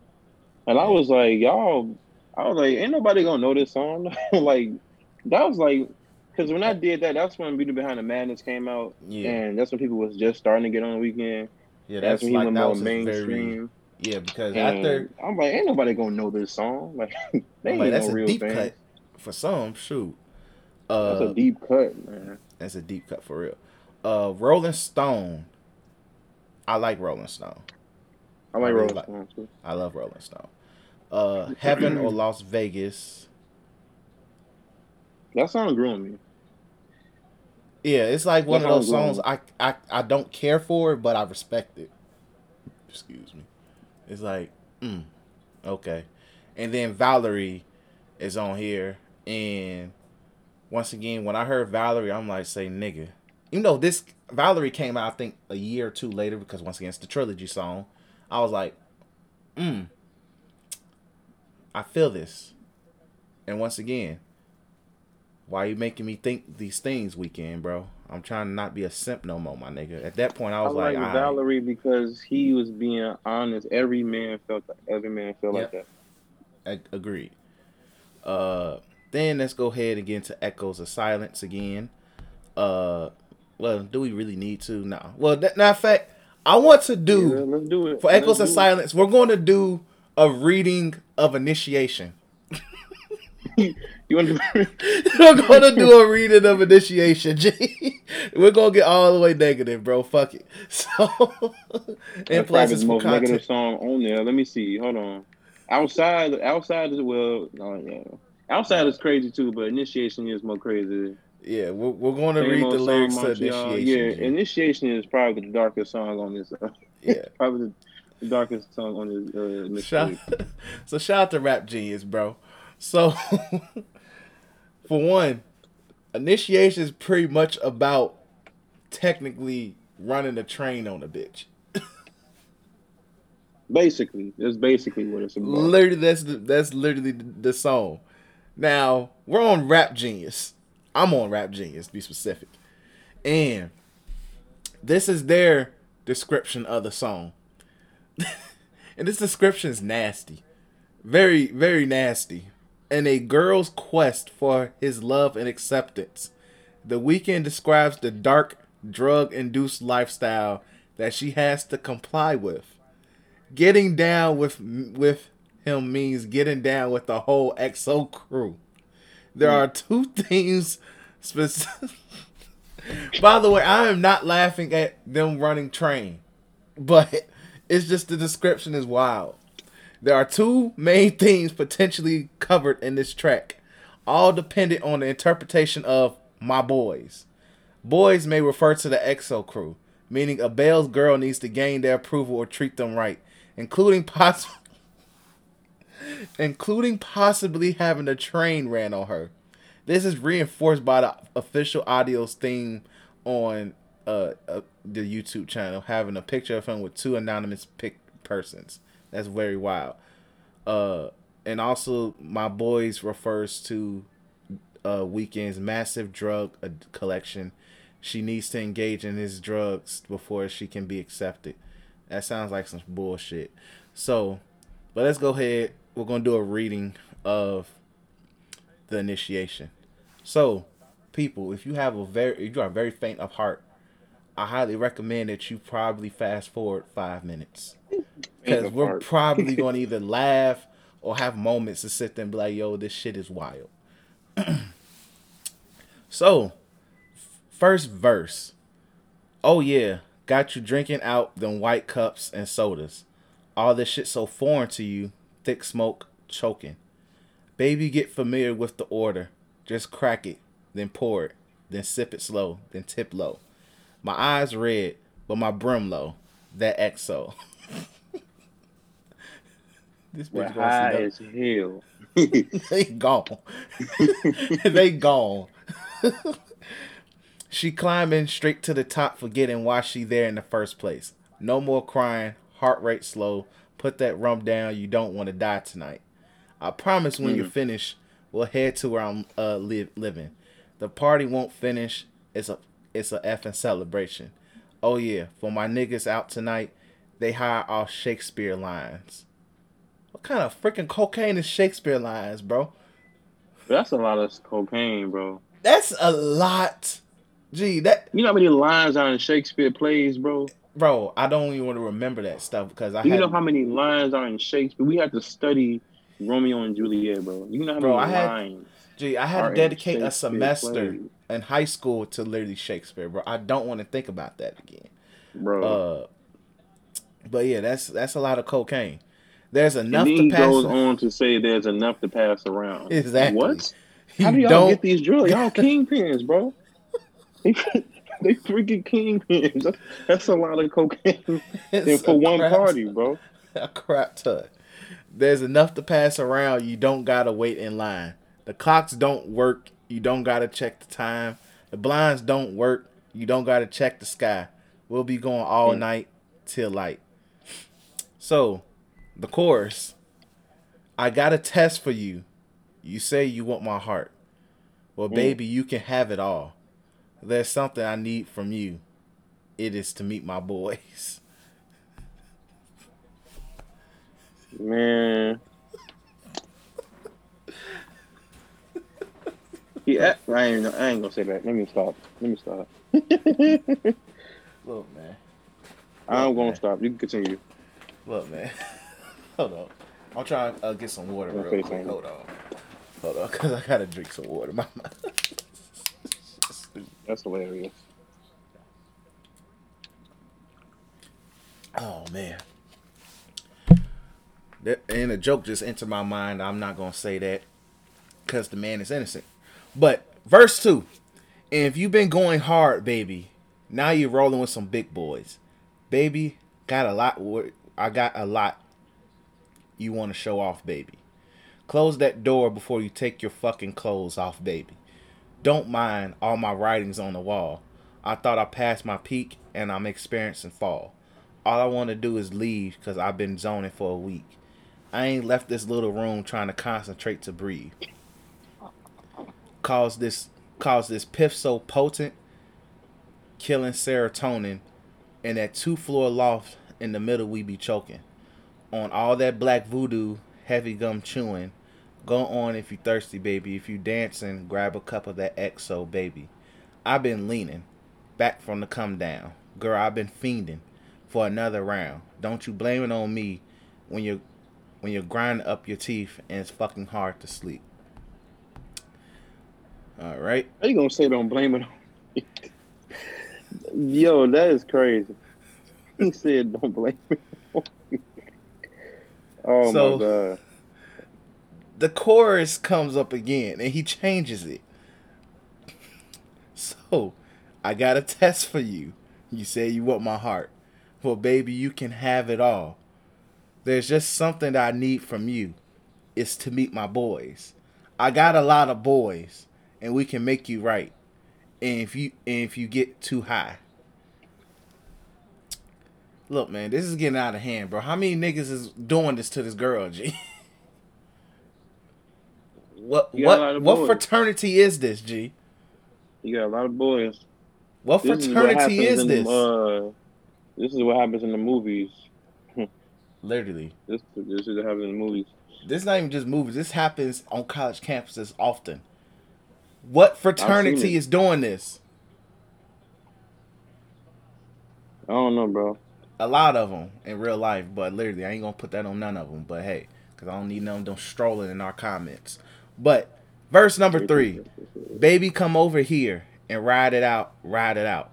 And I was like, y'all, I was like, ain't nobody gonna know this song. Like, that was like, because when I did that, that's when Beauty Behind the Madness came out. Yeah. And that's when people was just starting to get on the Weeknd. Yeah, that's, that's when he like, went more mainstream. Very, yeah, because and after. I'm like, ain't nobody gonna know this song. Like, they ain't like, that's no a real deep thing. Cut for some, shoot. Uh, that's a deep cut, man. That's a deep cut for real. Uh, Rolling Stone. I like Rolling Stone. I like I really Rolling like, Stone too. I love Rolling Stone. Uh, Heaven or Las Vegas. That song grew on me. Yeah, it's like one that of those songs I, I I don't care for it, but I respect it. Excuse me. It's like, mm, okay. And then Valerie is on here. And once again, when I heard Valerie, I'm like, say nigga. You know, this Valerie came out, I think, a year or two later because, once again, it's the Trilogy song. I was like, mm, I feel this. And once again, why you making me think these things, Weeknd, bro? I'm trying to not be a simp no more, my nigga. At that point, I was I like, like Valerie, because he was being honest. Every man felt that. Every man felt yep. like that. I- agreed. Uh, then let's go ahead and get into Echoes of Silence again. Uh, well, do we really need to? No. Nah. Well, that, matter of fact, I want to do, yeah, let's do it. for Echoes let's of Silence. It. We're going to do a reading of Initiation. You want to We're gonna do a reading of Initiation, G. We're gonna get all the way negative, bro. Fuck it. So and plus it's the most content. Negative song on there. Let me see. Hold on. Outside, outside is well. Oh yeah. Outside is crazy too, but Initiation is more crazy. Yeah, we're we're going to Same read the lyrics to Initiation. Yeah, G. Initiation is probably the darkest song on this. Yeah, probably the darkest song on this. Uh, initiation. Shout, so shout out to Rap Genius, bro. So, for one, Initiation is pretty much about technically running a train on a bitch. Basically, that's basically what it's about. Literally, that's the, that's literally the, the song. Now we're on Rap Genius. I'm on Rap Genius, to be specific, and this is their description of the song. And this description is nasty, very, very nasty. In a girl's quest for his love and acceptance, The Weeknd describes the dark, drug-induced lifestyle that she has to comply with. Getting down with with him means getting down with the whole X O crew. There are two things specific. By the way, I am not laughing at them running train, but it's just the description is wild. There are two main themes potentially covered in this track, all dependent on the interpretation of my boys. Boys may refer to the X O crew, meaning a Belle's girl needs to gain their approval or treat them right, including possible, including possibly having a train ran on her. This is reinforced by the official audio's theme on uh, uh, the YouTube channel, having a picture of him with two anonymous pic- persons. That's very wild. Uh, and also, my boys refers to uh, Weeknd's massive drug collection. She needs to engage in his drugs before she can be accepted. That sounds like some bullshit. So, but let's go ahead. We're going to do a reading of the Initiation. So, people, if you have a very, if you are very faint of heart, I highly recommend that you probably fast forward five minutes. Because we're probably going to either laugh or have moments to sit there and be like, yo, this shit is wild. So, first verse. Oh, yeah. Got you drinking out them white cups and sodas. All this shit so foreign to you. Thick smoke, choking. Baby, get familiar with the order. Just crack it, then pour it, then sip it slow, then tip low. My eyes red, but my brim low. That X O. This bitch high as hell. They gone. They gone. She climbing straight to the top, forgetting why she there in the first place. No more crying. Heart rate slow. Put that rum down. You don't want to die tonight. I promise when mm. you're finished, we'll head to where I'm uh, live, living. The party won't finish. It's a it's a effing celebration. Oh yeah, for my niggas out tonight, they hire all Shakespeare lines. What kind of freaking cocaine is Shakespeare lines, bro? That's a lot of cocaine, bro. That's a lot. Gee, that you know how many lines are in Shakespeare plays, bro? Bro, I don't even want to remember that stuff because I. You had... know how many lines are in Shakespeare? We have to study Romeo and Juliet, bro. You know how bro, many I had... lines? Gee, I had to dedicate a semester plays. in high school to literally Shakespeare, bro. I don't want to think about that again, bro. Uh, But yeah, that's that's a lot of cocaine. There's enough and to pass. He goes around. on to say there's enough to pass around. Exactly. What? He How do y'all don't... get these drugs? Y'all kingpins, bro. They, they freaking kingpins. That's a lot of cocaine and for one party, ton. bro. A crap ton. There's enough to pass around. You don't gotta wait in line. The clocks don't work. You don't gotta check the time. The blinds don't work. You don't gotta check the sky. We'll be going all mm. night till light. So, the chorus. I got a test for you. You say you want my heart. Well, mm. baby, you can have it all. There's something I need from you. It is to meet my boys. Man. Yeah, I ain't, I ain't gonna say that. Let me stop. Let me stop. Look, man. I'm gonna stop. You can continue. Look, man. Hold on. I'm trying to uh, get some water real quick. Something. Hold on. Hold on, because I gotta drink some water. My That's hilarious. Oh, man. That, and a joke just entered my mind. I'm not going to say that because the man is innocent. But verse two. And if you've been going hard, baby, now you're rolling with some big boys. Baby, got a lot. I got a lot. You want to show off, baby. Close that door before you take your fucking clothes off, baby. Don't mind all my writings on the wall. I thought I passed my peak and I'm experiencing fall. All I want to do is leave because I've been zoning for a week. I ain't left this little room trying to concentrate to breathe. Cause this, cause this piff so potent, killing serotonin, and that two floor loft in the middle we be choking. On all that black voodoo, heavy gum chewing. Go on if you thirsty, baby. If you dancing, grab a cup of that X O, baby. I've been leaning back from the come down. Girl, I've been fiending for another round. Don't you blame it on me when you're, when you're grinding up your teeth and it's fucking hard to sleep. All right. How you going to say don't blame it on me? Yo, that is crazy. He said don't blame it on me. Oh, so, my God. The chorus comes up again, and he changes it. So, I got a test for you. You say you want my heart. Well, baby, you can have it all. There's just something that I need from you. It's to meet my boys. I got a lot of boys, and we can make you right. And if you and if you get too high. Look, man, this is getting out of hand, bro. How many niggas is doing this to this girl, G? What what what fraternity is this, G? You got a lot of boys. What this fraternity is, what is this? Them, uh, this is what happens in the movies. Literally. This, this is what happens in the movies. This is not even just movies. This happens on college campuses often. What fraternity is doing this? I don't know, bro. A lot of them in real life, but literally, I ain't going to put that on none of them. But hey, because I don't need none of them strolling in our comments. But verse number three, baby, come over here and ride it out, ride it out.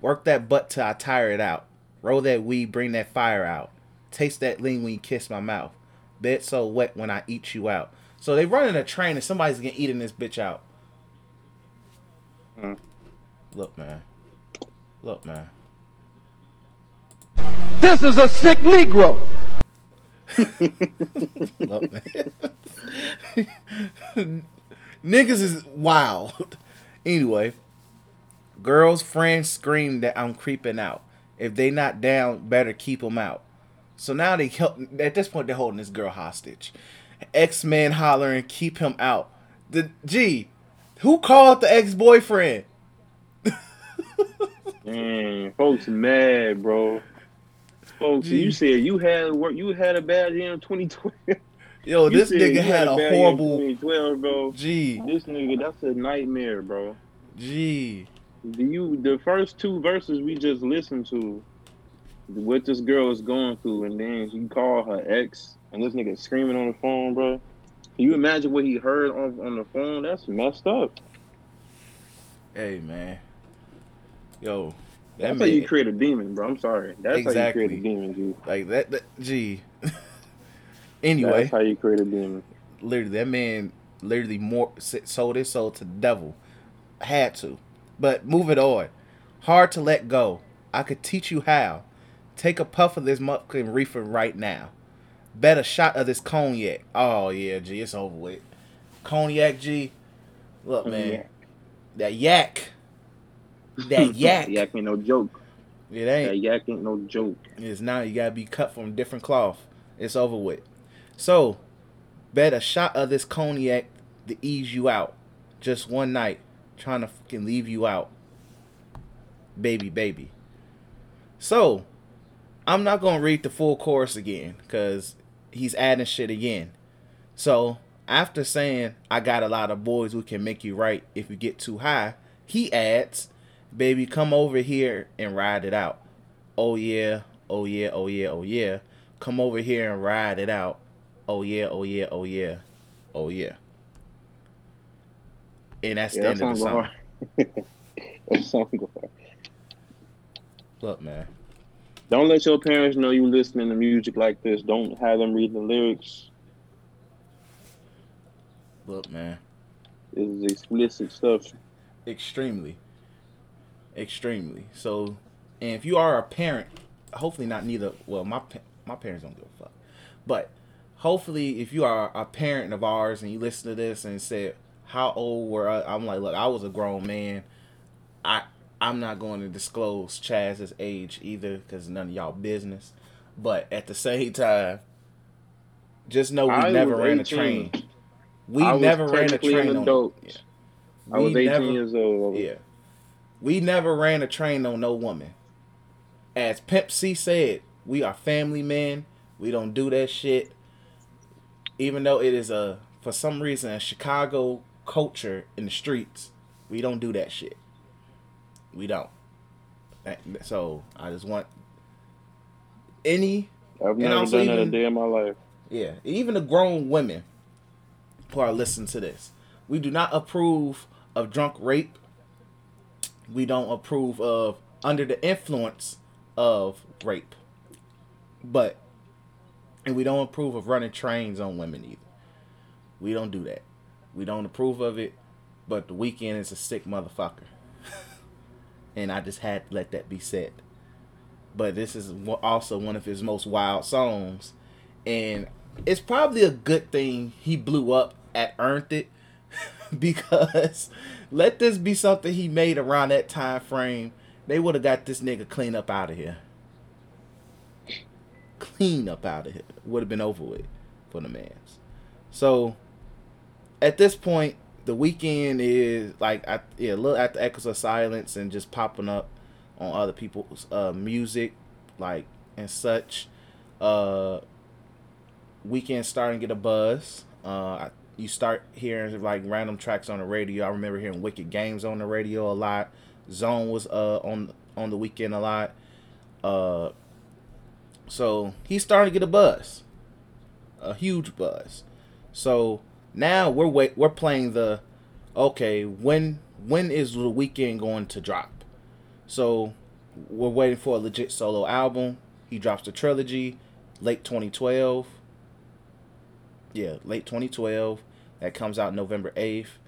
Work that butt till I tire it out. Roll that weed, bring that fire out. Taste that lean when you kiss my mouth. Bed so wet when I eat you out. So they running a train and somebody's getting eating this bitch out. Mm. Look, man. Look, man. This is a sick Negro. Look, man. Niggas is wild. Anyway, girls' friends scream that I'm creeping out. If they not down, better keep them out. So now they help. At this point, they're holding this girl hostage. X-Men hollering, keep him out. The G, who called the ex-boyfriend? Damn, folks mad, bro. Folks, G. You said you had work. You had a bad year in twenty twelve. Yo, you this nigga had, had a horrible. Bro. Gee, this nigga, that's a nightmare, bro. Gee, do you the first two verses we just listened to, what this girl is going through, and then you call her ex, and this nigga screaming on the phone, bro. Can you imagine what he heard on on the phone? That's messed up. Hey, man. Yo, That That's man. How you create a demon, bro. I'm sorry. That's exactly. how you create a demon, G. Like that, that G. Anyway. That's how you create a demon. Literally, that man literally more sold his soul to the devil. Had to. But move it on. Hard to let go. I could teach you how. Take a puff of this muffin reefer right now. Better shot of this cognac. Oh, yeah, G. It's over with. Cognac, G. Look, man. Cognac. That yak. That yak. Yak ain't no joke. It ain't. That yak ain't no joke. It's not. You gotta be cut from different cloth. It's over with. So, bet a shot of this cognac to ease you out. Just one night. Trying to fucking leave you out. Baby, baby. So, I'm not gonna read the full chorus again. Because he's adding shit again. So, after saying, I got a lot of boys who can make you right if you get too high, he adds, baby, come over here and ride it out. Oh, yeah. Oh, yeah. Oh, yeah. Oh, yeah. Come over here and ride it out. Oh, yeah. Oh, yeah. Oh, yeah. Oh, yeah. And that's yeah, the end that of the song. That song go hard. Look, man. Don't let your parents know you listening to music like this. Don't have them read the lyrics. Look, man. This is explicit stuff. Extremely. Extremely. So, and if you are a parent, hopefully not neither. Well, my my parents don't give a fuck. But hopefully, if you are a parent of ours and you listen to this and said, "How old were I?" I'm like, look, I was a grown man. I I'm not going to disclose Chaz's age either, because none of y'all business. But at the same time, just know we I never ran a train. We I never ran a train on. Yeah. I was eighteen never, years old. Yeah. We never ran a train on no woman. As Pimp C said, we are family men. We don't do that shit. Even though it is a, for some reason, a Chicago culture in the streets, we don't do that shit. We don't. So I just want any. I've never done that a day in my life. Yeah. Even the grown women who are listening to this, we do not approve of drunk rape. We don't approve of under the influence of rape. But, and we don't approve of running trains on women either. We don't do that. We don't approve of it, but The Weeknd is a sick motherfucker. And I just had to let that be said. But this is also one of his most wild songs. And it's probably a good thing he blew up at Earned It. Because let this be something he made around that time frame, they would have got this nigga clean up out of here. Clean up out of here. Would have been over with for the mans. So, at this point, The Weeknd is like, I, yeah, a little after Echoes of Silence and just popping up on other people's uh, music, like, and such. Uh, Weeknd starting to get a buzz. Uh, I You start hearing like random tracks on the radio. I remember hearing Wicked Games on the radio a lot. Zone was uh on on The Weeknd a lot. Uh, so he's starting to get a buzz, a huge buzz. So now we're wait we're playing the, okay, when when is The Weeknd going to drop? So we're waiting for a legit solo album. He drops The Trilogy, late twenty twelve. Yeah, late twenty twelve. That comes out November eighth,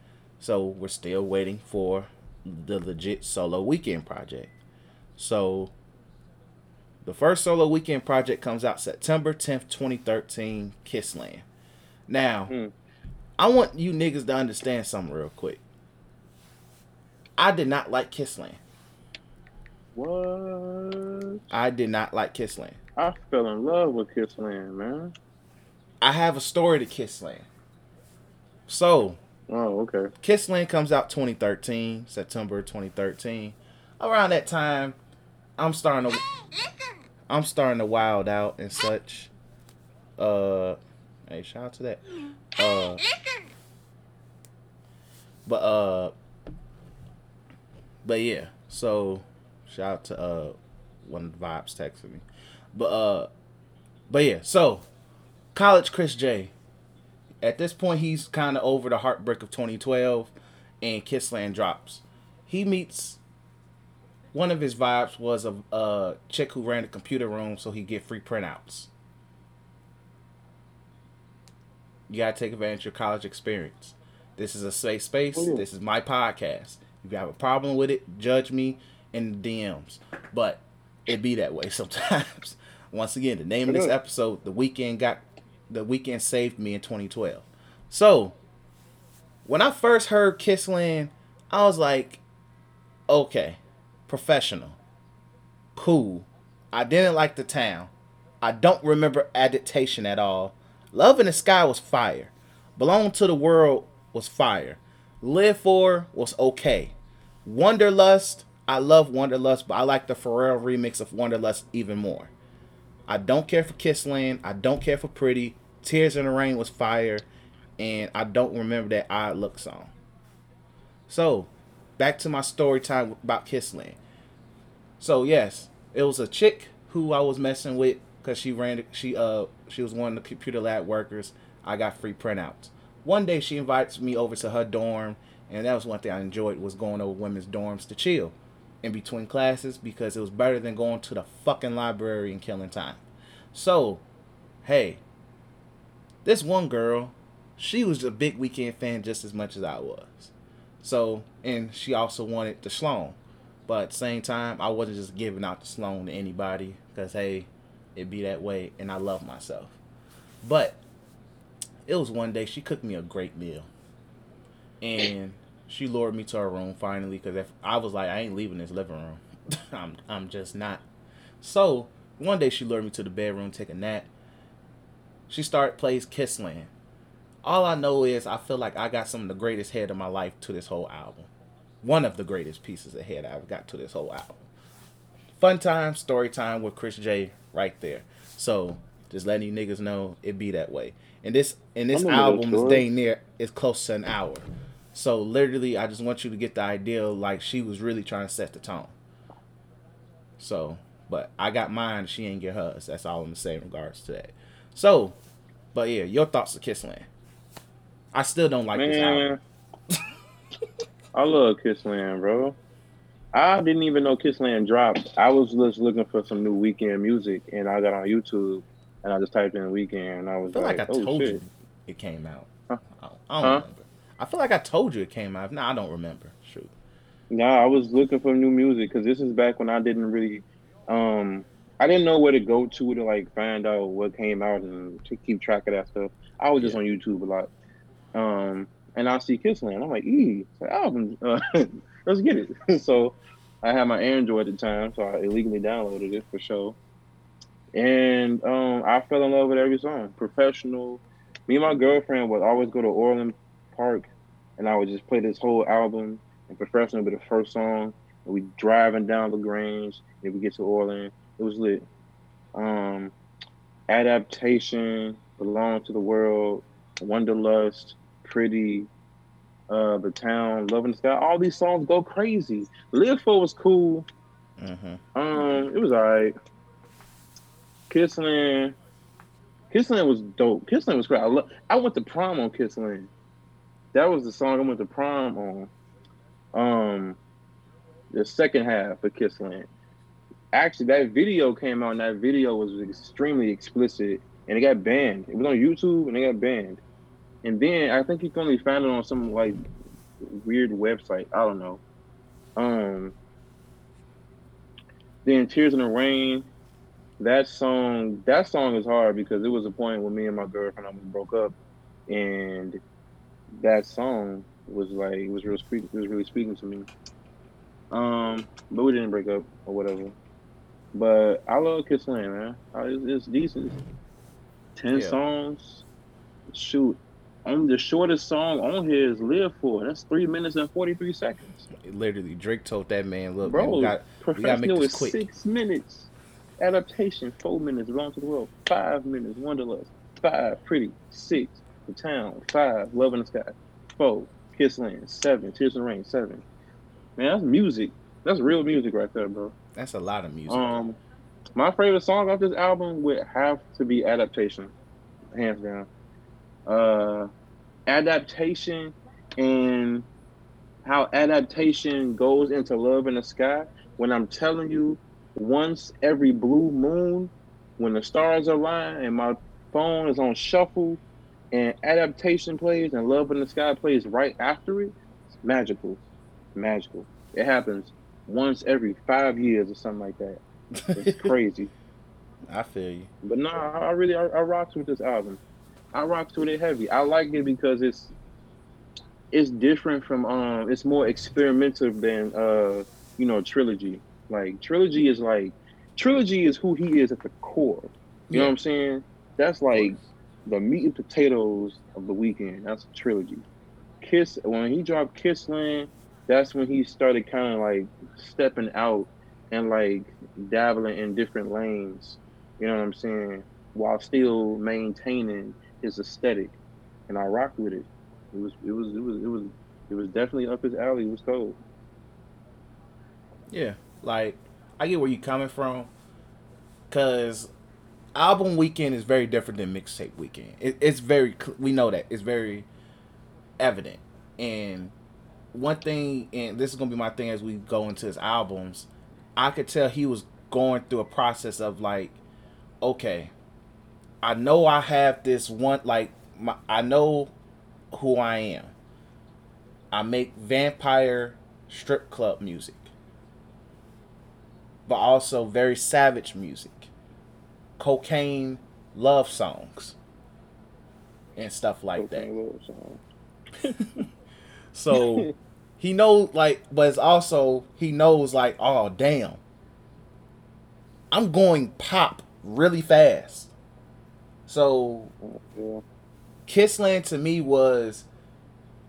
so we're still waiting for the legit solo Weeknd project. So the first solo Weeknd project comes out September tenth, twenty thirteen, Kiss Land. Now, mm. I want you niggas to understand something real quick. I did not like Kiss Land. What? I did not like Kiss Land. I fell in love with Kiss Land, man. I have a story to Kiss Land. So, oh, okay. Kiss Land comes out twenty thirteen, September twenty thirteen. Around that time, I'm starting to I'm starting to wild out and such. Uh, hey, shout out to that. Uh, but uh, but yeah. So, shout out to uh, one of the vibes texted me. But uh, but yeah. So. College Chris Jay. At this point, he's kind of over the heartbreak of twenty twelve, and Kiss Land drops. He meets one of his vibes was a, a chick who ran the computer room so he'd get free printouts. You gotta take advantage of your college experience. This is a safe space. Ooh. This is my podcast. If you have a problem with it, judge me in the D Ms. But it be that way sometimes. Once again, the name of this episode, The Weeknd got, The Weeknd saved me in twenty twelve. So, when I first heard Kiss Land, I was like, okay, professional, cool. I didn't like the town. I don't remember Agitation at all. Love in the Sky was fire. Belong to the World was fire. Live For was okay. Wanderlust, I love Wanderlust, but I like the Pharrell remix of Wanderlust even more. I don't care for Kiss Land. I don't care for Pretty. Tears in the Rain was fire. And I don't remember that Odd Look song. So, back to my story time about Kiss Land. So, yes, it was a chick who I was messing with because she ran, she uh she was one of the computer lab workers. I got free printouts. One day she invites me over to her dorm, and that was one thing I enjoyed, was going over women's dorms to chill in between classes, because it was better than going to the fucking library and killing time. So, hey, this one girl, she was a big Weeknd fan just as much as I was. So, and she also wanted the Sloan. But at the same time, I wasn't just giving out the Sloan to anybody, because, hey, it be that way, and I love myself. But it was one day she cooked me a great meal, and she lured me to her room finally, because if I was like, I ain't leaving this living room. I'm I'm just not. So one day she lured me to the bedroom, take a nap. She started plays Kiss Land. All I know is I feel like I got some of the greatest head of my life to this whole album. One of the greatest pieces of head I've got to this whole album. Fun time, story time with Chris Jay right there. So just letting you niggas know it be that way. And this and this album is dang near, it's close to an hour. So literally, I just want you to get the idea, like she was really trying to set the tone. So, but I got mine, she ain't get hers. That's all I'm gonna say in regards to that. So, but yeah, your thoughts of Kiss Land. I still don't like Man, this album. I love Kiss Land, bro. I didn't even know Kiss Land dropped. I was just looking for some new Weeknd music, and I got on YouTube. And I just typed in Weeknd, and I was I feel like, like I oh, told shit. you it came out. Huh? I don't huh? remember. I feel like I told you it came out. No, I don't remember. Shoot. Nah, I was looking for new music, because this is back when I didn't really, um, I didn't know where to go to to like find out what came out and to keep track of that stuff. I was just yeah. on YouTube a lot, um, and I see Kiss Land. I'm like, ee, it's an album. Uh, let's get it. So I had my Android at the time, so I illegally downloaded it for sure. And um, I fell in love with every song. Professional. Me and my girlfriend would always go to Orland Park, and I would just play this whole album. And Professional would be the first song. And we'd driving down LaGrange, and we get to Orland. It was lit. Um, Adaptation, Belong to the World, Wanderlust, Pretty, uh, The Town, Love in the Sky. All these songs go crazy. Live For was cool. Mm-hmm. Um, it was all right. Kiss Land, Kiss Land was dope. Kiss Land was great. I, lo- I went to prom on Kiss Land. That was the song I went to prom on. Um, the second half of Kiss Land. Actually, that video came out, and that video was extremely explicit, and it got banned. It was on YouTube, and it got banned. And then I think you can only find it on some like weird website. I don't know. Um, then Tears in the Rain. That song, that song is hard because it was a point where me and my girlfriend almost broke up, and that song was like it was real speak, it was really speaking to me. Um, but we didn't break up or whatever. But I love Kiss Land, man. It's, it's decent. Ten yeah. songs. Shoot, on the shortest song on here is "Live For." That's three minutes and forty-three seconds. Literally, Drake told that man, "Look, bro, man, we got we got to make this quick." Six minutes. Adaptation, four minutes, Belong to the World, five minutes, Wanderlust, five, Pretty, six, The Town, five, Love in the Sky, four, Kiss Land, seven, Tears in the Rain, seven. Man, that's music. That's real music right there, bro. That's a lot of music. Um, my favorite song off this album would have to be Adaptation, hands down. Uh, Adaptation and how adaptation goes into Love in the Sky, when I'm telling you, once every blue moon, when the stars align and my phone is on shuffle and adaptation plays and Love in the Sky plays right after it, it's magical. Magical. It happens once every five years or something like that. It's crazy. I feel you. But no, nah, I really, I, I rocked with this album. I rocked with it heavy. I like it because it's it's different from, um, it's more experimental than, uh, you know, Trilogy. Like, Trilogy is like, Trilogy is who he is at the core. You yeah. know what I'm saying? That's like the meat and potatoes of The Weeknd. That's a Trilogy. Kiss, when he dropped Kiss Land, that's when he started kind of like stepping out and like dabbling in different lanes. You know what I'm saying? While still maintaining his aesthetic. And I rocked with it. It was, it was, it was, it was, it was definitely up his alley. It was cold. Yeah. Like, I get where you're coming from, because album weekend is very different than mixtape weekend. It, it's very, we know that. It's very evident. And one thing, and this is going to be my thing as we go into his albums, I could tell he was going through a process of like, okay, I know I have this one, like, my, I know who I am. I make vampire strip club music, but also very savage music, cocaine love songs, and stuff like cocaine that. So he knows, like, but it's also he knows, like, oh damn, I'm going pop really fast. So, yeah. Kiss Land to me was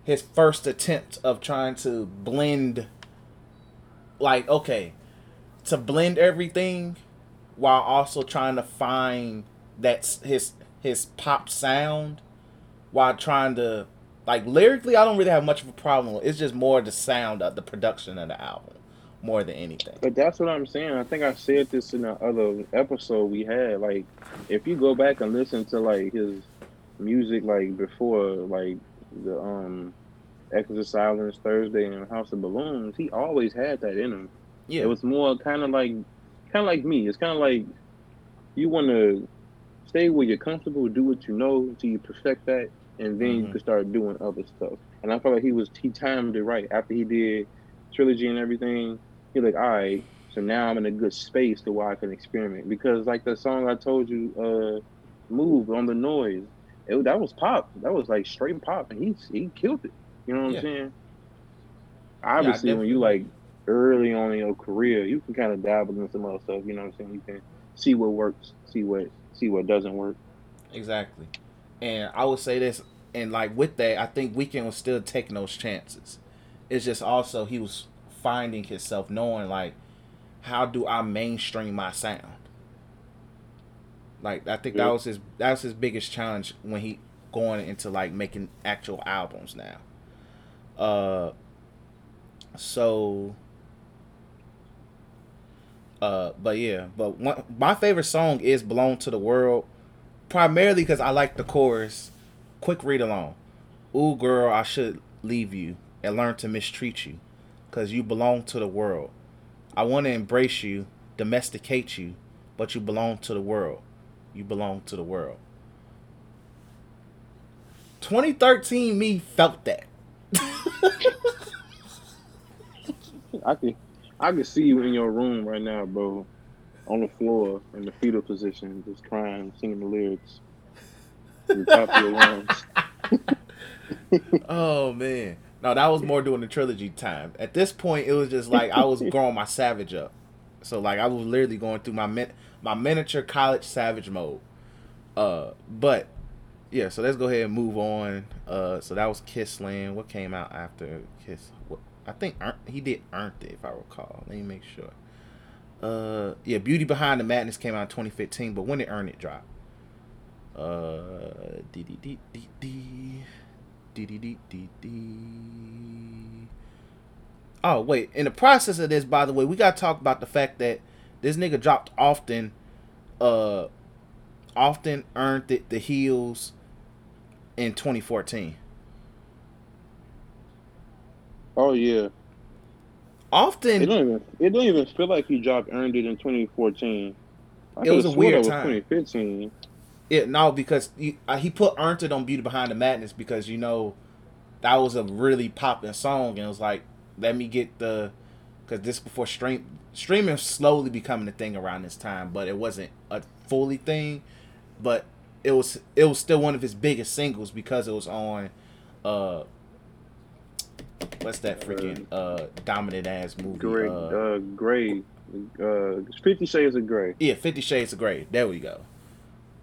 his first attempt of trying to blend, like, okay. to blend everything while also trying to find that his his pop sound, while trying to, like, lyrically I don't really have much of a problem. It's just more the sound of the production of the album more than anything. But that's what I'm saying. I think I said this in the other episode we had. Like, if you go back and listen to like his music, like before, like the um Echoes of Silence, Thursday, and House of Balloons, he always had that in him. Yeah. It was more kind of like, kind of like me. It's kind of like you want to stay where you're comfortable, do what you know until you perfect that, and then mm-hmm. you can start doing other stuff. And I felt like he was he timed it right after he did Trilogy and everything. He was like, all right, so now I'm in a good space to where I can experiment, because like the song I told you, uh, "Move" on The Noise, it, that was pop. That was like straight pop, and he he killed it. You know what yeah. I'm saying? Obviously, yeah, when you like. early on in your career, you can kind of dabble in some other stuff. You know what I'm saying? You can see what works, see what see what doesn't work. Exactly. And I would say this, and like with that, I think Weeknd was still taking those chances. It's just also he was finding himself, knowing like, how do I mainstream my sound? Like, I think yeah. that was his that was his biggest challenge when he going into like making actual albums now. Uh, so. Uh, but yeah, but one, my favorite song is "Blown to the World," primarily because I like the chorus. Quick read along. Ooh, girl, I should leave you and learn to mistreat you, cause you belong to the world. I want to embrace you, domesticate you, but you belong to the world. You belong to the world. twenty thirteen me felt that. I can. I can see you in your room right now, bro, on the floor in the fetal position, just crying, singing the lyrics in the top of your lungs. Oh man, no, that was more during the Trilogy time. At this point, it was just like I was growing my savage up, so like I was literally going through my min- my miniature college savage mode. Uh, but yeah, so let's go ahead and move on. Uh, so that was Kiss Land. What came out after Kiss? What? I think he did Earned It, if I recall. Let me make sure. Uh, yeah, Beauty Behind the Madness came out in twenty fifteen, but when did Earned It drop? Uh, D D D D D D D D D D. Oh wait, in the process of this, by the way, we gotta talk about the fact that this nigga dropped Often, uh, Often, Earned It, The Heels, in twenty fourteen. Oh yeah. Often. It don't even, it don't even feel like he dropped Earned It in twenty fourteen. I it was a weird time. Was twenty fifteen. Yeah, no, because he, uh, he put Earned It on Beauty Behind the Madness because, you know, that was a really popping song. And it was like, let me get the... Because this before stream... Streaming slowly becoming a thing around this time, but it wasn't a fully thing. But it was it was still one of his biggest singles because it was on... uh What's that freaking uh, dominant ass movie? Grey, uh, uh, Grey, uh, Fifty Shades of Grey. Yeah, Fifty Shades of Grey. There we go.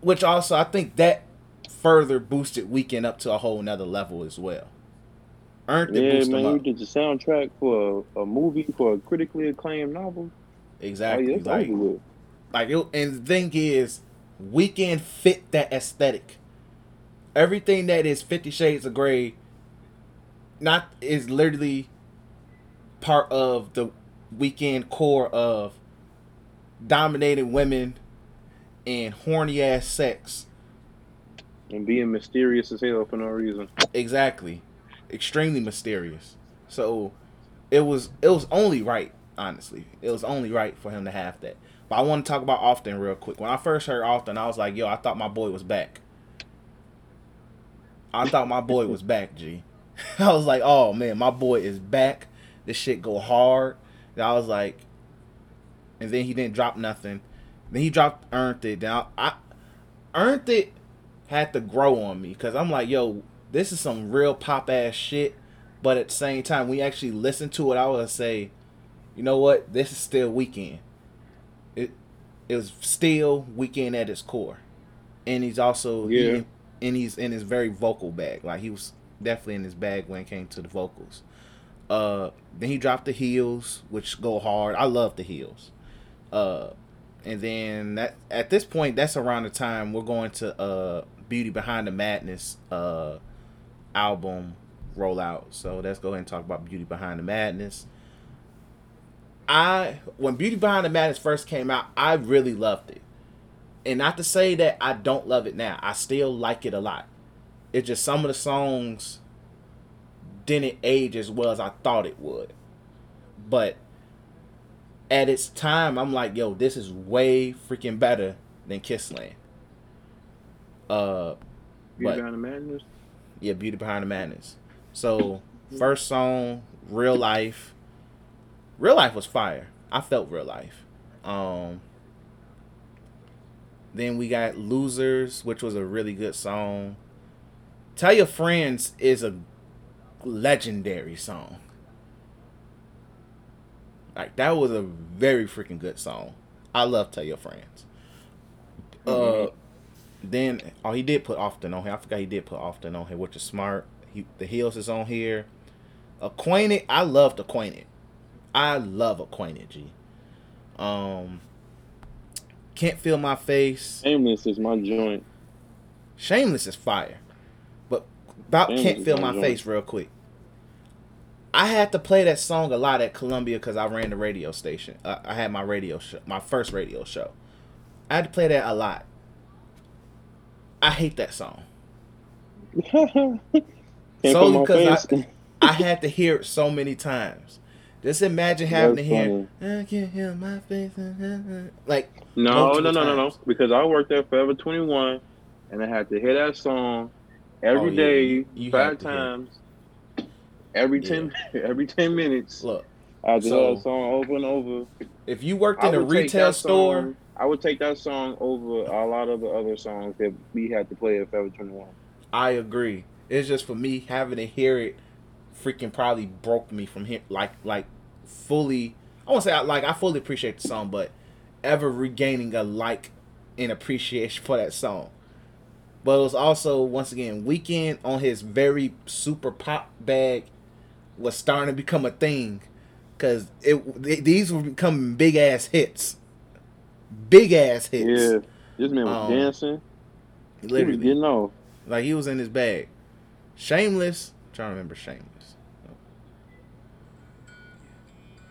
Which also, I think that further boosted Weeknd up to a whole nother level as well. Earned yeah, it boost man, him up. You did the soundtrack for a, a movie for a critically acclaimed novel. Exactly. Oh, yeah, like, like it, and the thing is, Weeknd fit that aesthetic. Everything that is Fifty Shades of Grey. Not is literally part of the Weeknd core of dominating women and horny ass sex and being mysterious as hell for no reason. Exactly, extremely mysterious. So it was it was only right, honestly. It was only right for him to have that. But I want to talk about Often real quick. When I first heard Often, I was like, "Yo, I thought my boy was back." I thought my boy was back, G. I was like, oh man, my boy is back. This shit go hard. And I was like, and then he didn't drop nothing. Then he dropped Earned It. Then I, I Earned It had to grow on me because I'm like, yo, this is some real pop ass shit. But at the same time, we actually listen to it. I would say, you know what? This is still Weeknd. It it was still Weeknd at its core, and he's also yeah, he, and he's in his very vocal bag. Like he was. Definitely in his bag when it came to the vocals. Uh, then he dropped The Heels, which go hard. I love The Heels. Uh, and then that, at this point, that's around the time we're going to uh, Beauty Behind the Madness uh, album rollout. So let's go ahead and talk about Beauty Behind the Madness. I when Beauty Behind the Madness first came out, I really loved it. And not to say that I don't love it now. I still like it a lot. It's just some of the songs didn't age as well as I thought it would. But at its time, I'm like, yo, this is way freaking better than Kiss Land. Uh, Beauty but, Behind the Madness? Yeah, Beauty Behind the Madness. So, first song, Real Life. Real Life was fire. I felt Real Life. Um, then we got Losers, which was a really good song. Tell Your Friends is a legendary song. Like, that was a very freaking good song. I love Tell Your Friends. Mm-hmm. Uh, then, oh, he did put Often on here. I forgot he did put Often on here, which is smart. He, The Heels is on here. Acquainted, I loved Acquainted. I love Acquainted, G. Um, Can't Feel My Face. Shameless is my joint. Shameless is fire. About Can't Feel My Face real quick. I had to play that song a lot at Columbia because I ran the radio station. Uh, I had my radio show, my first radio show. I had to play that a lot. I hate that song. Solely because I, I had to hear it so many times. Just imagine having That's to hear, funny. I can't feel my face. Like, no, no, no, no, no. Because I worked at Forever twenty-one and I had to hear that song. Every oh, day, yeah. you five times, every yeah. ten, every ten minutes. Look, I just so, heard that song over and over. If you worked in a retail store, song, I would take that song over a lot of the other songs that we had to play at Forever twenty-one. I agree. It's just for me having to hear it, freaking probably broke me from him. Like, like fully. I won't say I, like I fully appreciate the song, but ever regaining a like and appreciation for that song. But it was also, once again, Weeknd on his very super pop bag was starting to become a thing. Because it, it these were becoming big-ass hits. Big-ass hits. Yeah. This man was um, dancing. Literally. He was getting off. Like, he was in his bag. Shameless. I'm trying to remember Shameless.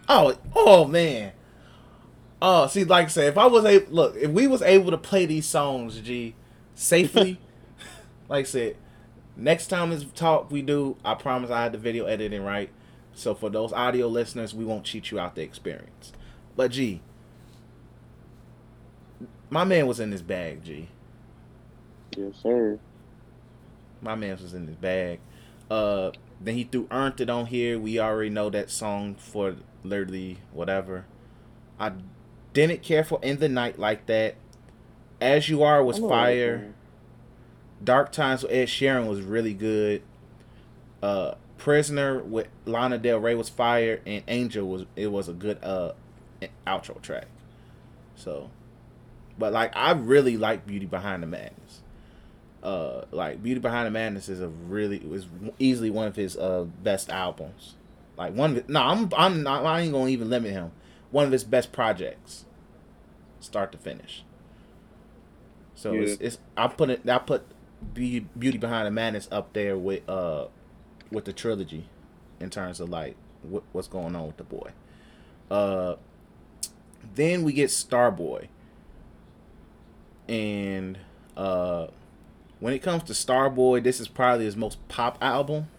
Oh, oh man. Oh, see, like I said, if I was able... Look, if we was able to play these songs, G... safely, like I said, next time this talk we do, I promise I had the video editing right, So for those audio listeners, we won't cheat you out the experience. But G, my man was in his bag, G. Yes, sir. My man was in his bag. Uh, then he threw Earned It on here. We already know that song for literally whatever. I didn't care for In the Night like that. As You Are was fire. Dark Times with Ed Sheeran was really good. Uh, Prisoner with Lana Del Rey was fire, and Angel was it was a good uh outro track. So, but like I really like Beauty Behind the Madness. Uh, like Beauty Behind the Madness is a really was easily one of his uh best albums. Like one of it, no, I'm I'm not I ain't gonna even limit him. One of his best projects, start to finish. So yeah. it's it's I put it I put Beauty, Beauty Behind the Madness up there with uh. with the trilogy in terms of like what, what's going on with the boy. Uh then we get Starboy, and uh when it comes to Starboy, this is probably his most pop album,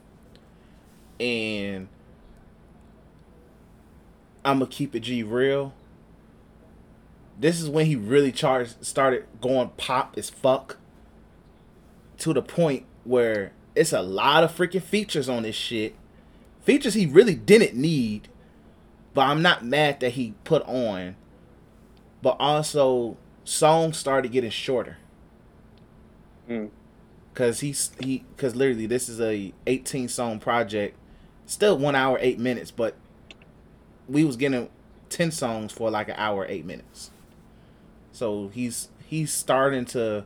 and I'm gonna keep it G real, this is when he really charged started going pop as fuck, to the point where it's a lot of freaking features on this shit. Features he really didn't need, but I'm not mad that he put on. But also, songs started getting shorter. Mm. Cause he's he, cause literally this is a eighteen song project, still one hour eight minutes, but we was getting ten songs for like an hour eight minutes. So he's he's starting to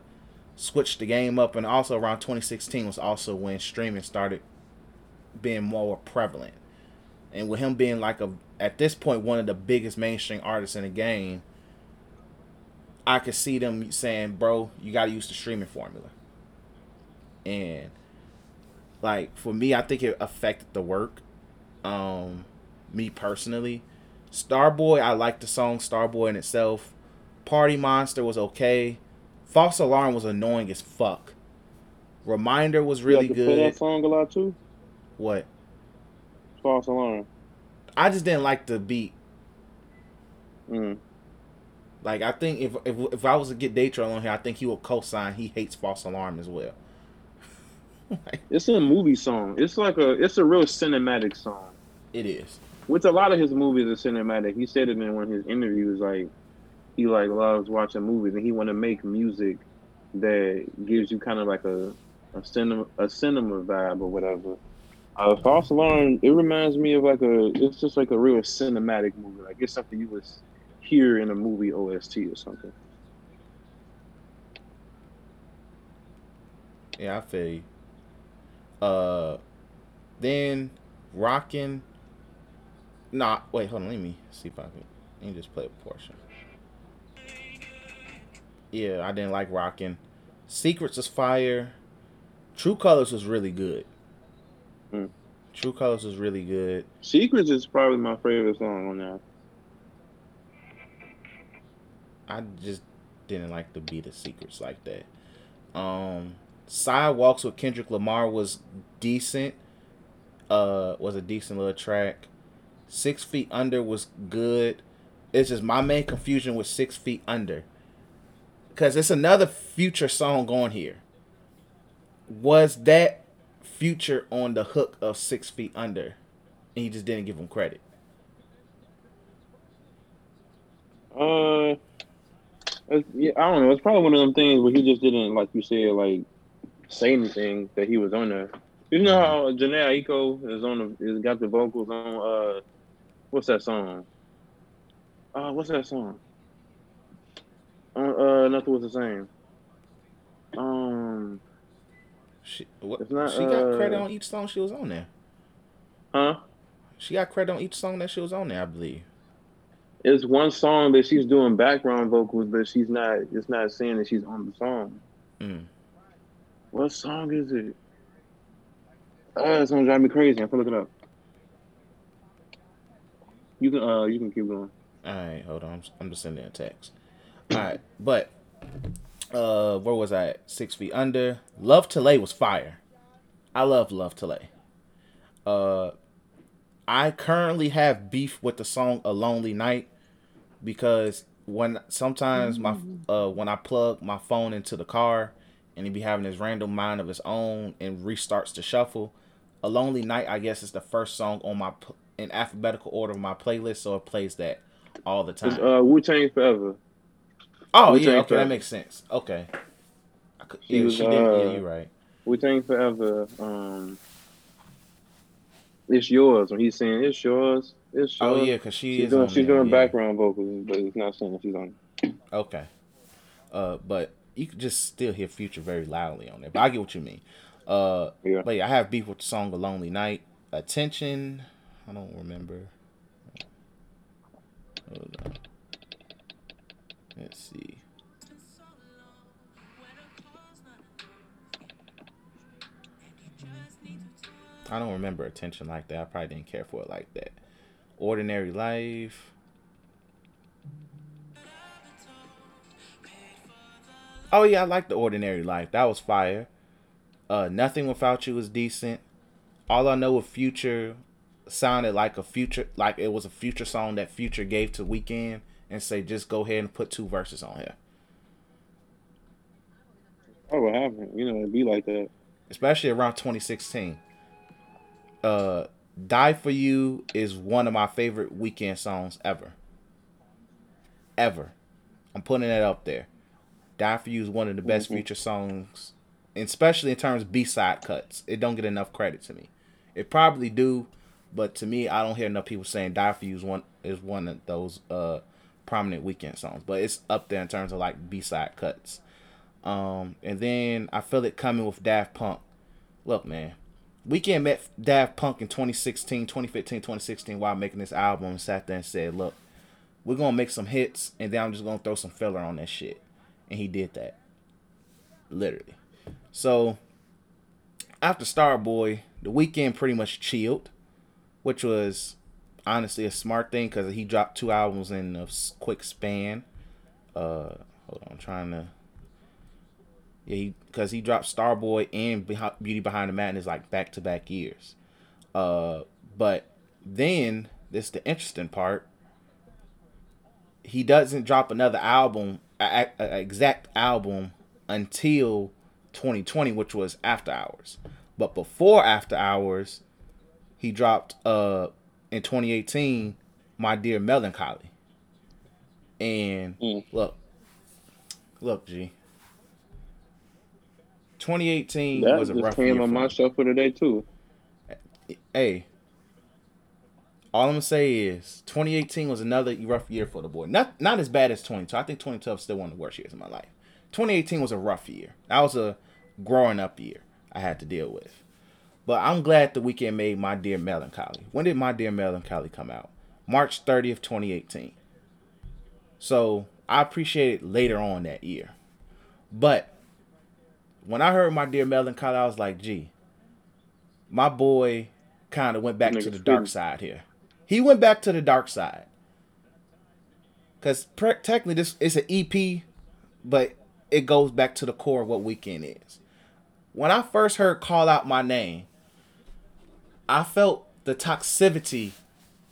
switched the game up, and also around twenty sixteen was also when streaming started being more prevalent, and with him being like a at this point one of the biggest mainstream artists in the game, I could see them saying, bro, you gotta use the streaming formula. And like for me, I think it affected the work. Um me personally, Starboy, I like the song Starboy in itself. Party Monster was okay. False Alarm was annoying as fuck. Reminder was really you good. Play that song a lot too. What? False Alarm. I just didn't like the beat. Mm. Like I think if if if I was to get Daytrail on here, I think he would co-sign. He hates False Alarm as well. Like, it's a movie song. It's like a it's a real cinematic song. It is. Which a lot of his movies are cinematic. He said it in one of his interviews, like. He like loves watching movies, and he want to make music that gives you kind of like a a cinema a cinema vibe or whatever. Uh, False Alarm, it reminds me of like a it's just like a real cinematic movie, like it's something you would hear in a movie O S T or something. Yeah, I feel you. Uh, then Rockin'. Nah, wait, hold on, let me see if I can. Let me just play a portion. Yeah, I didn't like Rockin'. Secrets is fire. True Colors was really good. Mm. True Colors was really good. Secrets is probably my favorite song on that. I just didn't like the beat of Secrets like that. Um, Sidewalks with Kendrick Lamar was decent. Uh, was a decent little track. Six Feet Under was good. It's just my main confusion with Six Feet Under. Because it's another Future song on here. Was that Future on the hook of Six Feet Under? And he just didn't give him credit. Uh, yeah, I don't know. It's probably one of them things where he just didn't, like you said, like say anything that he was on there. You know how Jhené Aiko is on the, is got the vocals on, uh, what's that song? Uh, what's that song? Uh, nothing was the same. Um, she what, not, she uh, got credit on each song she was on there. Huh? She got credit on each song that she was on there, I believe. It's one song that she's doing background vocals, but she's not. It's not saying that she's on the song. Mm. What song is it? Uh, it's gonna drive me crazy. I have to look it up. You can. Uh, you can keep going. All right, hold on. I'm, I'm just sending a text. All right, but uh, where was I at? Six Feet Under. Love to Lay was fire. I love Love to Lay. Uh, I currently have beef with the song A Lonely Night because when sometimes mm-hmm. my uh, when I plug my phone into the car and it be having this random mind of its own and restarts the shuffle, A Lonely Night, I guess, is the first song on my pl- in alphabetical order of my playlist, so it plays that all the time. Uh, Wu-Tang Forever. Oh, Wu-Tang yeah, okay, Forever. That makes sense. Okay. I could, yeah, was, she did, uh, yeah, you're right. Wu-Tang Forever, um... It's Yours, when he's saying, it's yours, it's yours. Oh, yeah, because she she's is doing, she's there, doing yeah. background vocals, but it's not saying that she's on it. Okay. Uh, but you can just still hear Future very loudly on there, but I get what you mean. Uh, yeah. But yeah, I have beef with the song A Lonely Night. Attention, I don't remember. Hold on. Let's see. I don't remember Attention like that. I probably didn't care for it like that. Ordinary Life. Oh, yeah, I like the Ordinary Life. That was fire. Uh, Nothing Without You was decent. All I Know with Future sounded like a Future, like it was a Future song that Future gave to Weeknd and say, just go ahead and put two verses on here. Oh, what happened? You know, it'd be like that. Especially around twenty sixteen. Uh, Die For You is one of my favorite Weeknd songs ever. Ever. I'm putting that up there. Die For You is one of the best mm-hmm. Future songs, especially in terms of B-side cuts. It don't get enough credit to me. It probably do, but to me, I don't hear enough people saying Die For You is one, is one of those uh, prominent Weeknd songs. But it's up there in terms of like B-side cuts. Um, and then I Feel It Coming with Daft Punk. Look, man. Weeknd met Daft Punk in twenty sixteen, twenty fifteen, twenty sixteen while making this album and sat there and said, look, we're going to make some hits and then I'm just going to throw some filler on that shit. And he did that. Literally. So, after Starboy, The Weeknd pretty much chilled, which was honestly a smart thing because he dropped two albums in a quick span. Uh, hold on, I'm trying to... Yeah, because he, he dropped Starboy and Beauty Behind the Madness like back-to-back years. Uh, but then, this is the interesting part. He doesn't drop another album, a, a exact album, until twenty twenty, which was After Hours. But before After Hours, he dropped, uh, in twenty eighteen, My Dear Melancholy. And mm. look, look, G. twenty eighteen that was a rough year. That just came on my show for today, too. Hey, all I'm going to say is twenty eighteen was another rough year for the boy. Not not as bad as twenty twelve. I think twenty twelve is still one of the worst years of my life. twenty eighteen was a rough year. That was a growing up year I had to deal with. But I'm glad The Weeknd made My Dear Melancholy. When did My Dear Melancholy come out? March thirtieth, twenty eighteen. So I appreciate it later on that year. But when I heard My Dear Melancholy, I was like, gee, my boy kind of went back to the dark side here. He went back to the dark side. Because pre- technically, this is an E P, but it goes back to the core of what Weeknd is. When I first heard Call Out My Name, I felt the toxicity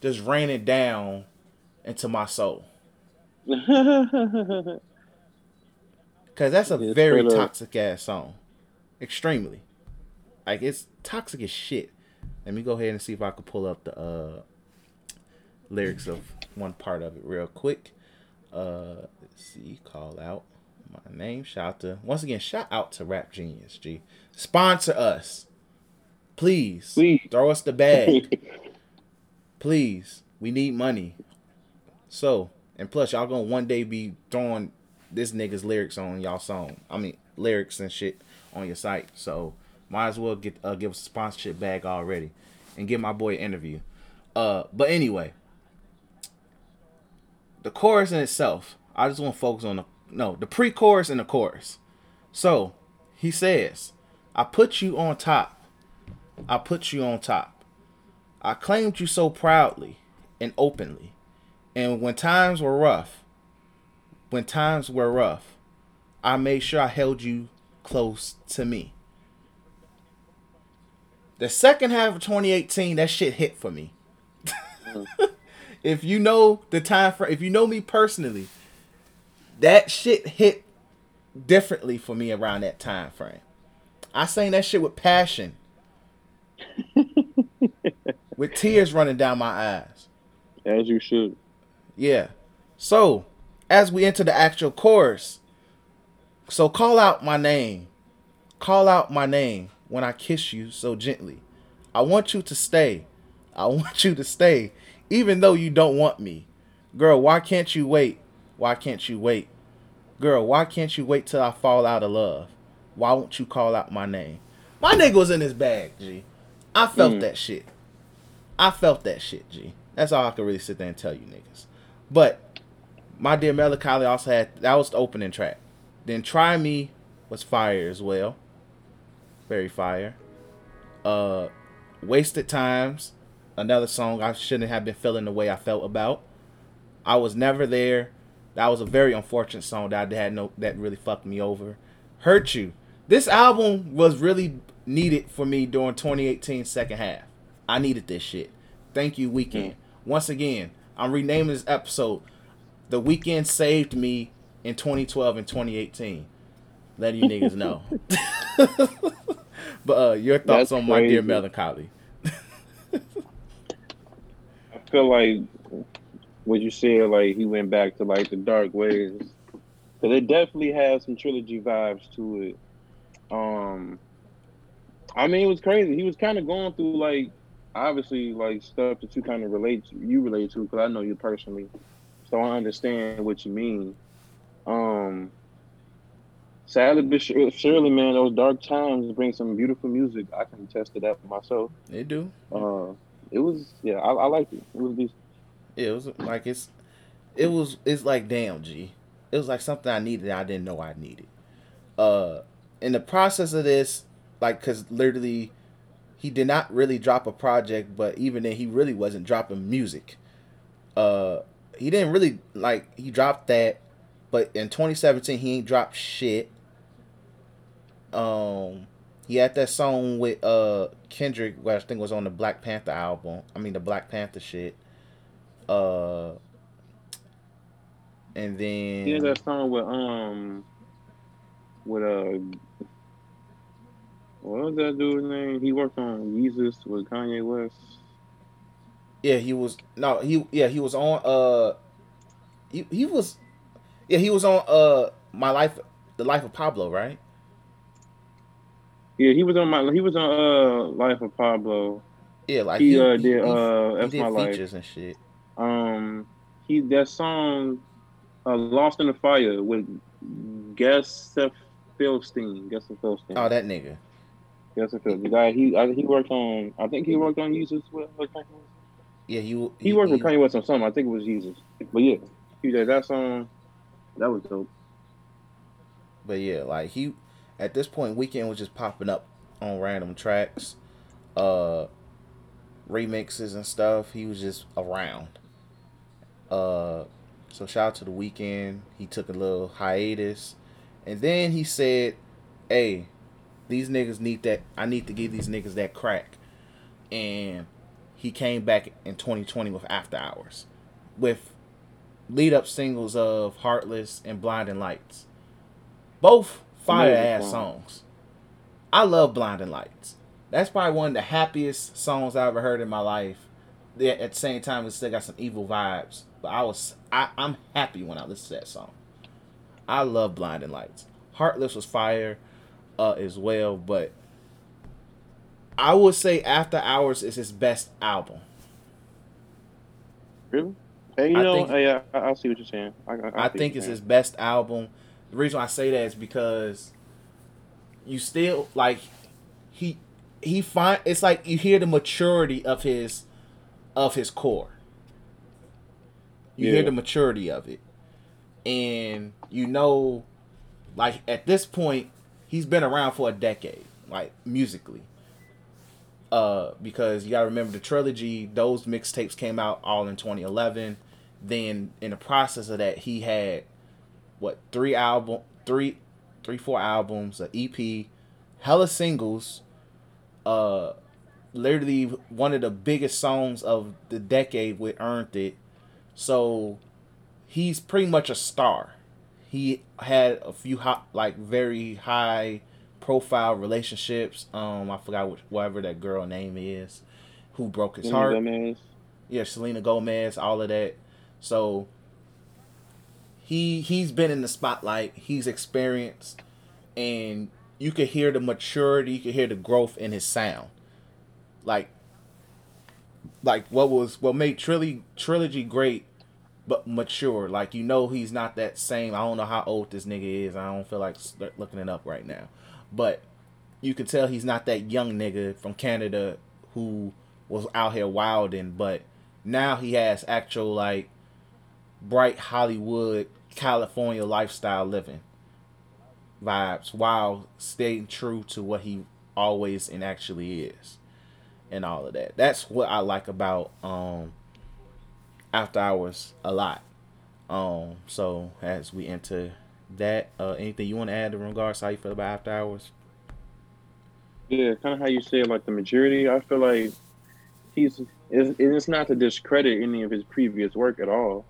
just raining down into my soul. Because that's a very toxic ass song. Extremely. Like, it's toxic as shit. Let me go ahead and see if I can pull up the uh, lyrics of one part of it real quick. Uh, let's see. Call Out My Name. Shout out to, once again, shout out to Rap Genius, G. Sponsor us. Please. Please. Throw us the bag. Please. We need money. So, and plus, y'all gonna one day be throwing this nigga's lyrics on y'all song. I mean, lyrics and shit on your site. So, might as well get uh, give us a sponsorship bag already. And give my boy an interview. Uh, but anyway. The chorus in itself. I just want to focus on the... No, the pre-chorus and the chorus. So, he says, I put you on top. I put you on top. I claimed you so proudly and openly. And when times were rough, When times were rough, I made sure I held you close to me. The second half of twenty eighteen, that shit hit for me. If you know the time frame, if you know me personally, that shit hit differently for me around that time frame. I sang that shit with passion, with tears running down my eyes. As you should. Yeah. So, as we enter the actual chorus, so call out my name, call out my name when I kiss you so gently. I want you to stay. I want you to stay, even though you don't want me. Girl, why can't you wait? Why can't you wait? Girl, why can't you wait till I fall out of love? Why won't you call out my name? My nigga was in his bag, G. I felt mm. that shit. I felt that shit, G. That's all I can really sit there and tell you niggas. But My Dear Melancholy also had, that was the opening track. Then Try Me was fire as well. Very fire. Uh, Wasted Times, another song I shouldn't have been feeling the way I felt about. I Was Never There. That was a very unfortunate song that I had no, that really fucked me over. Hurt You. This album was really needed for me during twenty eighteen second half. I needed this shit. Thank you, Weeknd. Mm. Once again, I'm renaming this episode. The Weeknd saved me in twenty twelve and twenty eighteen. Letting you niggas know. But uh, your thoughts That's on crazy. My Dear Melancholy. I feel like what you said, like he went back to like the dark ways. Cause it definitely has some Trilogy vibes to it. Um, I mean, it was crazy. He was kind of going through like, obviously, like stuff that you kind of relate to, you relate to, because I know you personally, so I understand what you mean. Um, sadly, but surely, man, those dark times bring some beautiful music. I can attest to that myself. They do. Uh, it was, yeah, I, I liked it. It was decent. Yeah, it was like it's, it was, it's like damn, G. It was like something I needed that I didn't know I needed. Uh, in the process of this, like, because literally he did not really drop a project, but even then he really wasn't dropping music. Uh, he didn't really, like, he dropped that, but in twenty seventeen he ain't dropped shit. Um, he had that song with uh Kendrick, which I think was on the Black Panther album. I mean, the Black Panther shit. Uh... And then he has that song with um with uh what was that dude's name? He worked on Yeezus with Kanye West. Yeah, he was no he yeah he was on uh he he was yeah he was on uh my life the life of Pablo, right? Yeah, he was on my he was on uh Life of Pablo. Yeah, like he, he uh, did he, uh he, that's he did my features life and shit. Um, he that song. Uh, Lost in the Fire with Gesef Philstein. Gesef Philstein. Oh, that nigga. Gesef Philstein. The guy, he I, he worked on, I think he worked on Yeezus with Kanye West. Yeah, he... He, he worked he, with Kanye West on something. I think it was Yeezus. But yeah, he did that song. That was dope. But yeah, like he, at this point, Weeknd was just popping up on random tracks, uh, remixes and stuff. He was just around. Uh... So shout out to The Weeknd. He took a little hiatus. And then he said, hey, these niggas need that. I need to give these niggas that crack. And he came back in twenty twenty with After Hours, with lead-up singles of Heartless and Blinding Lights. Both fire-ass songs. I love Blinding Lights. That's probably one of the happiest songs I ever heard in my life. At the same time, it still got some evil vibes. But I was, I, I'm happy when I listen to that song. I love Blinding Lights. Heartless was fire uh, as well, but I would say After Hours is his best album. Really? Hey, you I know, think, hey, I, I see what you're saying. I, I, I, I think it's saying. his best album. The reason I say that is because you still, like, he, he find, it's like you hear the maturity of his, of his core. You yeah. hear the maturity of it. And you know, like at this point, he's been around for a decade, like musically. Uh, because you gotta remember the Trilogy, those mixtapes came out all in twenty eleven. Then in the process of that, he had what, three album three three, four albums, an E P, hella singles, uh literally one of the biggest songs of the decade with Earned It. So he's pretty much a star. He had a few hot, like very high profile relationships. Um, I forgot which, whatever that girl name is who broke his heart. Gomez. Yeah, Selena Gomez, all of that. So he he's been in the spotlight. He's experienced, and you could hear the maturity. You could hear the growth in his sound. Like, like what was what made Trilogy Trilogy great, but mature. Like, you know, he's not that same. I don't know how old this nigga is. I don't feel like looking it up right now, but you could tell he's not that young nigga from Canada who was out here wilding. But now he has actual like bright Hollywood California lifestyle living vibes while staying true to what he always and actually is. And all of that. That's what I like about um, After Hours a lot. Um, so as we enter that, uh, anything you want to add in regards to how you feel about After Hours? Yeah, kind of how you said, like the maturity. I feel like he's. It's, it's not to discredit any of his previous work at all,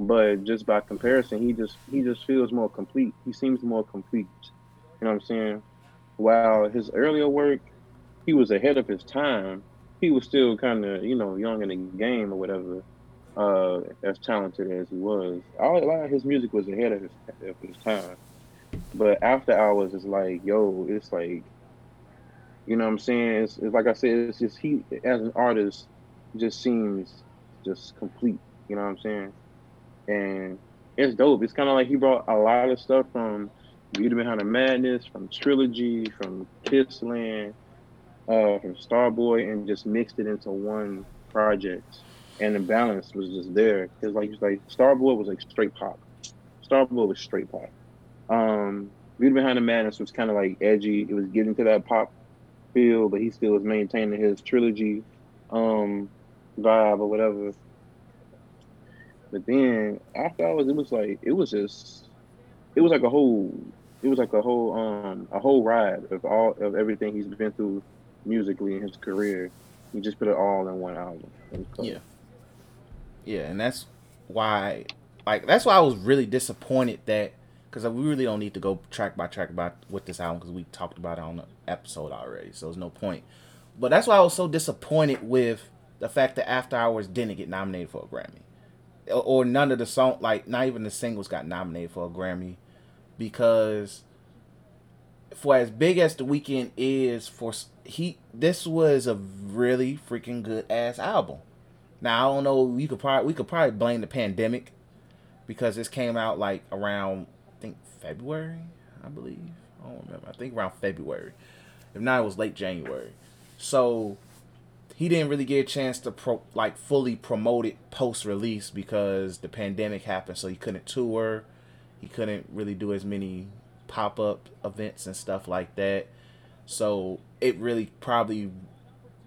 but just by comparison, he just he just feels more complete. He seems more complete. You know what I'm saying? While his earlier work, he was ahead of his time. He was still kind of, you know, young in the game or whatever, uh, as talented as he was. All, a lot of his music was ahead of his, of his time. But After Hours is like, yo, it's like, you know what I'm saying? It's, it's like I said, it's just he, as an artist, just seems just complete. You know what I'm saying? And it's dope. It's kind of like he brought a lot of stuff from Beauty Behind the Madness, from Trilogy, from Kiss Land, Uh, from Starboy, and just mixed it into one project, and the balance was just there. Cause like, like Starboy was like straight pop. Starboy was straight pop. Um, Beauty Behind the Madness was kind of like edgy. It was getting to that pop feel, but he still was maintaining his Trilogy um, vibe or whatever. But then After Hours, it was like it was just, it was like a whole, it was like a whole, um, a whole ride of all of everything he's been through musically in his career. You just put it all in one album. Yeah. Yeah, and that's why, like, that's why I was really disappointed that, because we really don't need to go track by track about with this album, because we talked about it on the episode already, so there's no point. But that's why I was so disappointed with the fact that After Hours didn't get nominated for a Grammy, or, or none of the song, like, not even the singles got nominated for a Grammy, because for as big as The Weeknd is, for he this was a really freaking good ass album. Now I don't know, you could probably we could probably blame the pandemic, because this came out like around I think February, I believe. I don't remember. I think around February. If not, it was late January. So he didn't really get a chance to pro, like fully promote it post release, because the pandemic happened, so he couldn't tour. He couldn't really do as many pop-up events and stuff like that, so it really probably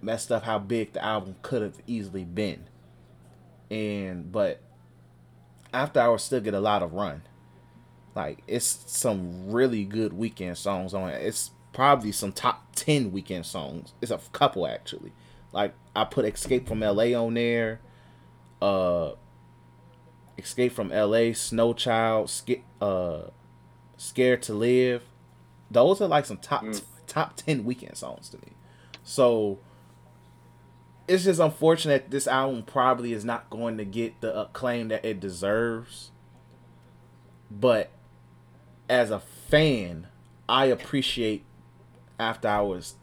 messed up how big the album could have easily been. And but After Hours still get a lot of run. Like, it's some really good Weeknd songs on it. It's probably some top ten Weeknd songs. It's a couple actually. Like, I put Escape from L A on there, uh Escape from L A, Snow Child, Skip, uh Scared to Live. Those are like some top mm. top ten Weeknd songs to me. So it's just unfortunate this album probably is not going to get the acclaim that it deserves. But as a fan, I appreciate After Hours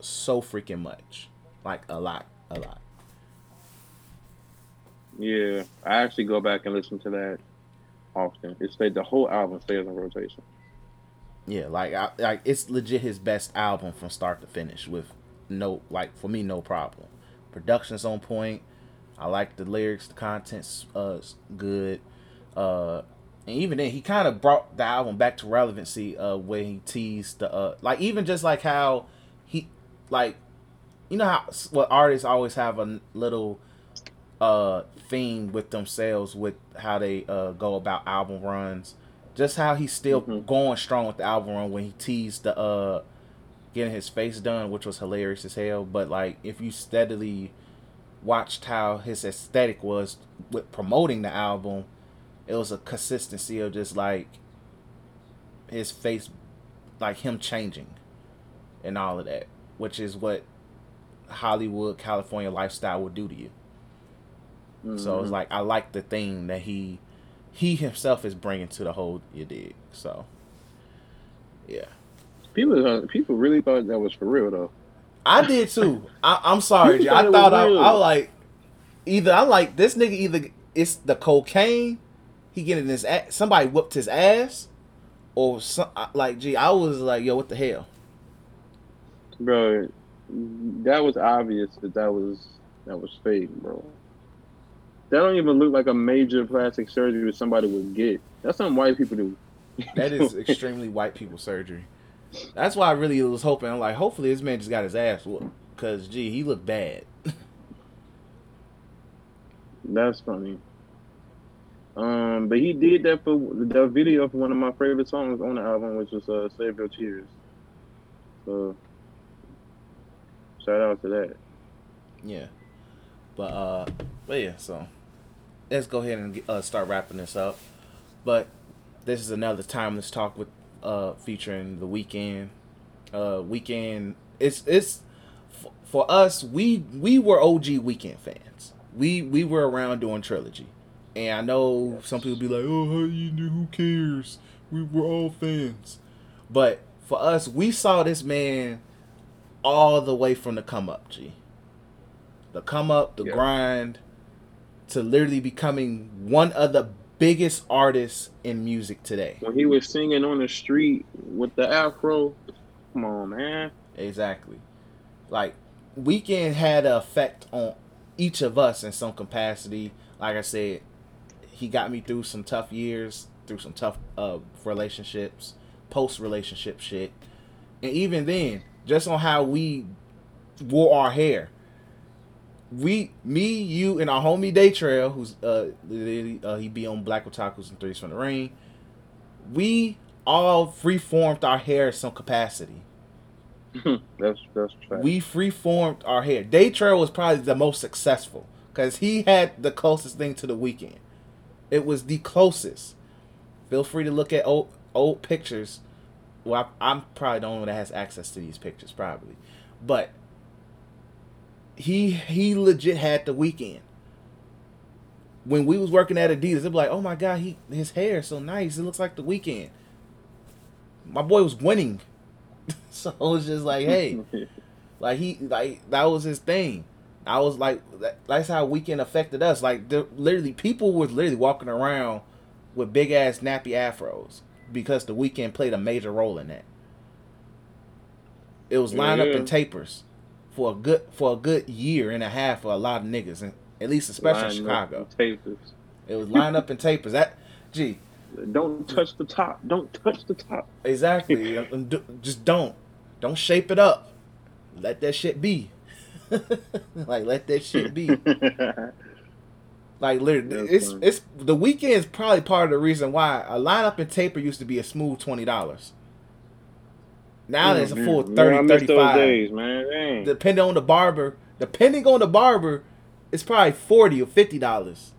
so freaking much. Like, a lot, a lot. Yeah, I actually go back and listen to that often. It stayed, the whole album stays in rotation. Yeah, like I, like it's legit his best album from start to finish, with no, like, for me, no problem. Production's on point. I like the lyrics, the content's uh good. Uh and even then he kind of brought the album back to relevancy uh when he teased the uh like even just like how he like you know how what artists always have a little uh theme with themselves with how they uh go about album runs, just how he's still mm-hmm. going strong with the album run when he teased the uh getting his face done, which was hilarious as hell. But like, if you steadily watched how his aesthetic was with promoting the album, it was a consistency of just like his face, like him changing and all of that, which is what Hollywood, California lifestyle will do to you. Mm-hmm. So it's like, I like the thing that he he himself is bringing to the whole, you dig. So yeah, people uh, people really thought that was for real though. I did too. I, I'm sorry, thought I thought I, I like either I like this nigga either it's the cocaine he getting his ass, somebody whooped his ass, or some, like gee I was like yo what the hell, bro. That was obvious that that was that was fake, bro. That don't even look like a major plastic surgery that somebody would get. That's something white people do. That is extremely white people surgery. That's why I really was hoping. I'm like, hopefully this man just got his ass whooped, because, gee, he looked bad. That's funny. Um, but he did that for the video for one of my favorite songs on the album, which was uh, Save Your Tears. So, shout out to that. Yeah. But, uh, but yeah, so let's go ahead and uh, start wrapping this up. But this is another Timeless Talk with uh, featuring The Weeknd. Uh, Weeknd, it's it's f- for us. We we were O G Weeknd fans. We we were around doing Trilogy, and I know yes. some people be like, "Oh, how you do? Who cares? We were all fans." But for us, we saw this man all the way from the come up, G. The come up, the yeah. grind, to literally becoming one of the biggest artists in music today. When he was singing on the street with the afro, come on, man. Exactly. Like, Weeknd had an effect on each of us in some capacity. Like I said, he got me through some tough years, through some tough uh, relationships, post-relationship shit. And even then, just on how we wore our hair. We, me, you, and our homie Daytrail, who's uh, uh he be on Black Otakus and Threes from the Rain. We all freeformed our hair in some capacity. that's that's right. We freeformed our hair. Daytrail was probably the most successful because he had the closest thing to The Weeknd. It was the closest. Feel free to look at old old pictures. Well, I, I'm probably the only one that has access to these pictures, probably, but. He he legit had The Weeknd. When we was working at Adidas, it'd be like, oh my God, he his hair is so nice. It looks like The Weeknd. My boy was winning. So it was just like, hey. like he like that was his thing. I was like that, that's how Weeknd affected us. Like the, literally people were literally walking around with big ass nappy afros because The Weeknd played a major role in that. It was lined yeah. up in tapers. For a good for a good year and a half for a lot of niggas, and at least especially in Chicago. Tapers. It was lined up in tapers. That, gee. Don't touch the top. Don't touch the top. Exactly. Just don't. Don't shape it up. Let that shit be. like let that shit be. like literally, That's it's funny. it's The Weeknd is probably part of the reason why a lineup in taper used to be a smooth twenty dollars. Now there's mm-hmm. a full thirty, man, thirty-five. Days, man. Depending on the barber, depending on the barber, it's probably forty or fifty dollars.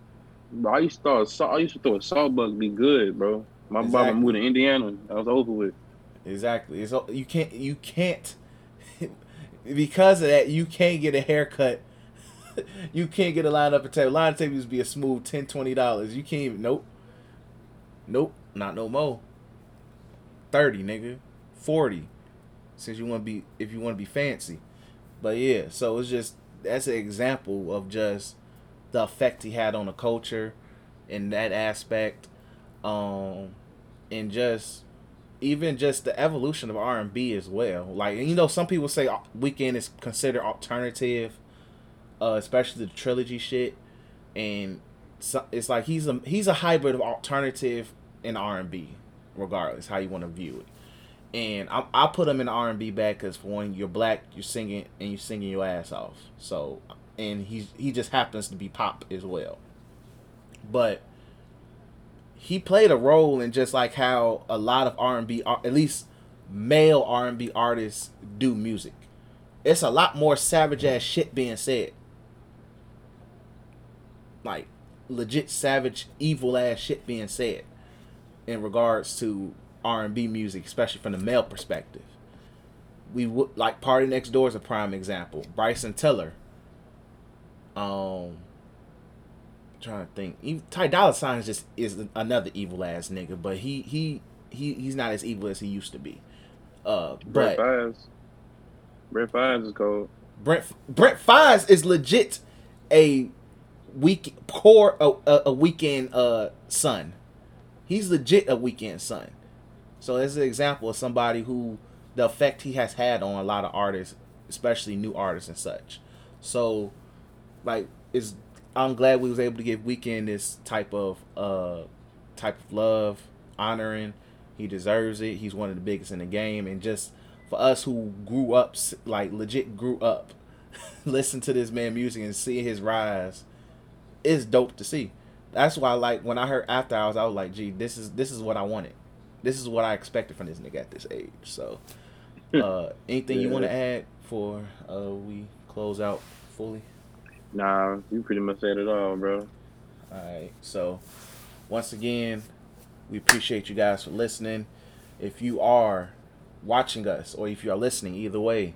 I used to throw, I used to throw a salt bug be good, bro. My exactly. barber moved to Indiana. I was over with. Exactly. It's you can't you can't because of that you can't get a haircut. you can't get a line up and tape. Line tape used to be a smooth ten, twenty dollars. You can't even. Nope. Nope. Not no more. Thirty, nigga. Forty. Since you want to be, if you want to be fancy, but yeah, so it's just that's an example of just the effect he had on the culture in that aspect, um, and just even just the evolution of R and B as well. Like, you know, some people say Weeknd is considered alternative, uh, especially the Trilogy shit, and so, it's like he's a he's a hybrid of alternative and R and B, regardless how you want to view it. And I I put him in the R and B bag because for one, you're black, you're singing, and you're singing your ass off. So, and he he just happens to be pop as well. But he played a role in just like how a lot of R and B, at least male R and B artists do music. It's a lot more savage ass shit being said. Like, legit savage, evil ass shit being said in regards to R and B music, especially from the male perspective. We would, like, Party Next Door is a prime example. Bryson Tiller. Um, I'm trying to think. Even Ty Dolla Sign is just is another evil ass nigga, but he he he he's not as evil as he used to be. Uh, Brent but, Fiennes. Brent Fiennes is cold. Brent Brent Fiennes is legit a week core a, a, a Weeknd uh son. He's legit a Weeknd son. So as an example of somebody who, the effect he has had on a lot of artists, especially new artists and such. So, like, is I'm glad we was able to give Weeknd this type of uh type of love, honoring. He deserves it. He's one of the biggest in the game, and just for us who grew up, like, legit grew up, listen to this man's music and see his rise, is dope to see. That's why, like, when I heard After Hours, I was like, "Gee, this is this is what I wanted. This is what I expected from this nigga at this age." So, uh, anything yeah. you want to add before uh, we close out fully? Nah, you pretty much said it all, bro. All right. So, once again, we appreciate you guys for listening. If you are watching us or if you are listening, either way,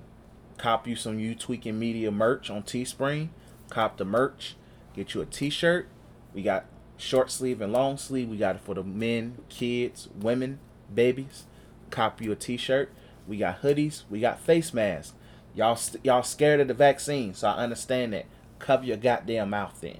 cop you some You Tweaking Media merch on Teespring. Cop the merch. Get you a t-shirt. We got short sleeve and long sleeve. We got it for the men, kids, women, babies. Cop you a t-shirt. We got hoodies. We got face masks. Y'all, y'all scared of the vaccine, so I understand that. Cover your goddamn mouth then.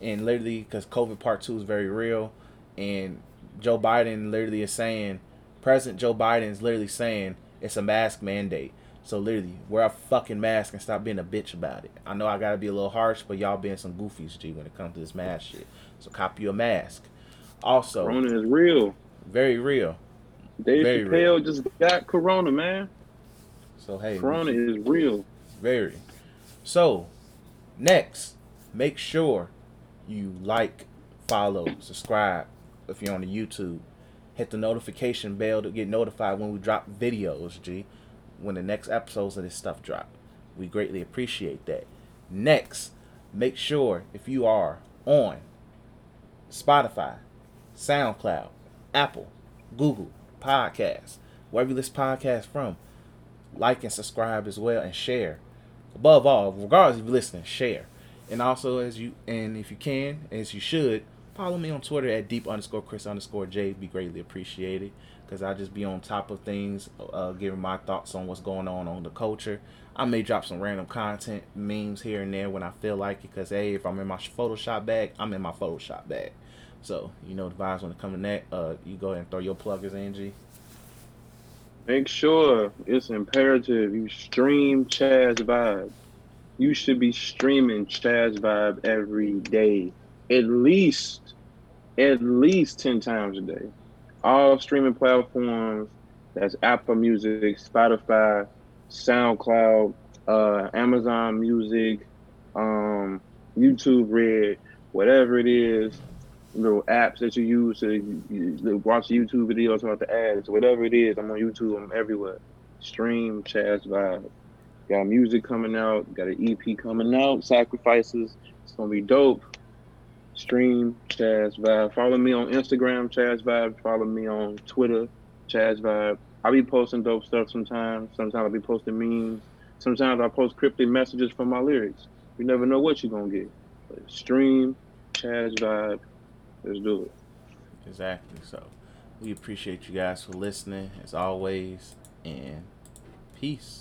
And literally, because COVID part two is very real. And Joe Biden literally is saying, President Joe Biden is literally saying, it's a mask mandate. So literally, wear a fucking mask and stop being a bitch about it. I know I gotta be a little harsh, but y'all being some goofies, G, when it comes to this mask shit. So cop you a mask. Also, Corona is real. Very real. Dave very Chappelle real. Just got Corona, man. So hey, Corona is real. Very. So next, make sure you like, follow, subscribe. If you're on the YouTube, hit the notification bell to get notified when we drop videos, G. When the next episodes of this stuff drop. We greatly appreciate that. Next, make sure if you are on Spotify, SoundCloud, Apple, Google, Podcasts, wherever you listen to podcasts from, like and subscribe as well and share. Above all, regardless if you listen, share. And also, as you and if you can, as you should, follow me on Twitter at deep underscore Chris underscore J. Be greatly appreciated. Because I just be on top of things, uh, giving my thoughts on what's going on on the culture. I may drop some random content, memes here and there when I feel like it. Because, hey, if I'm in my Photoshop bag, I'm in my Photoshop bag. So, you know the vibes when it comes to that. Uh, you go ahead and throw your pluggers in, G. Make sure it's imperative you stream Chaz Vibe. You should be streaming Chaz Vibe every day. At least, at least ten times a day. All streaming platforms, that's Apple Music, Spotify, SoundCloud, uh, Amazon Music, um, YouTube Red, whatever it is, little apps that you use to you, you watch YouTube videos about the ads, whatever it is, I'm on YouTube, I'm everywhere. Stream Chaz Vibe. Got music coming out, got an E P coming out, Sacrifices. It's going to be dope. Stream Chaz Vibe. Follow me on Instagram, Chaz Vibe. Follow me on Twitter, Chaz Vibe. I be posting dope stuff sometimes. Sometimes I be posting memes. Sometimes I post cryptic messages from my lyrics. You never know what you're going to get. But stream Chaz Vibe. Let's do it. Exactly. So we appreciate you guys for listening as always, and peace.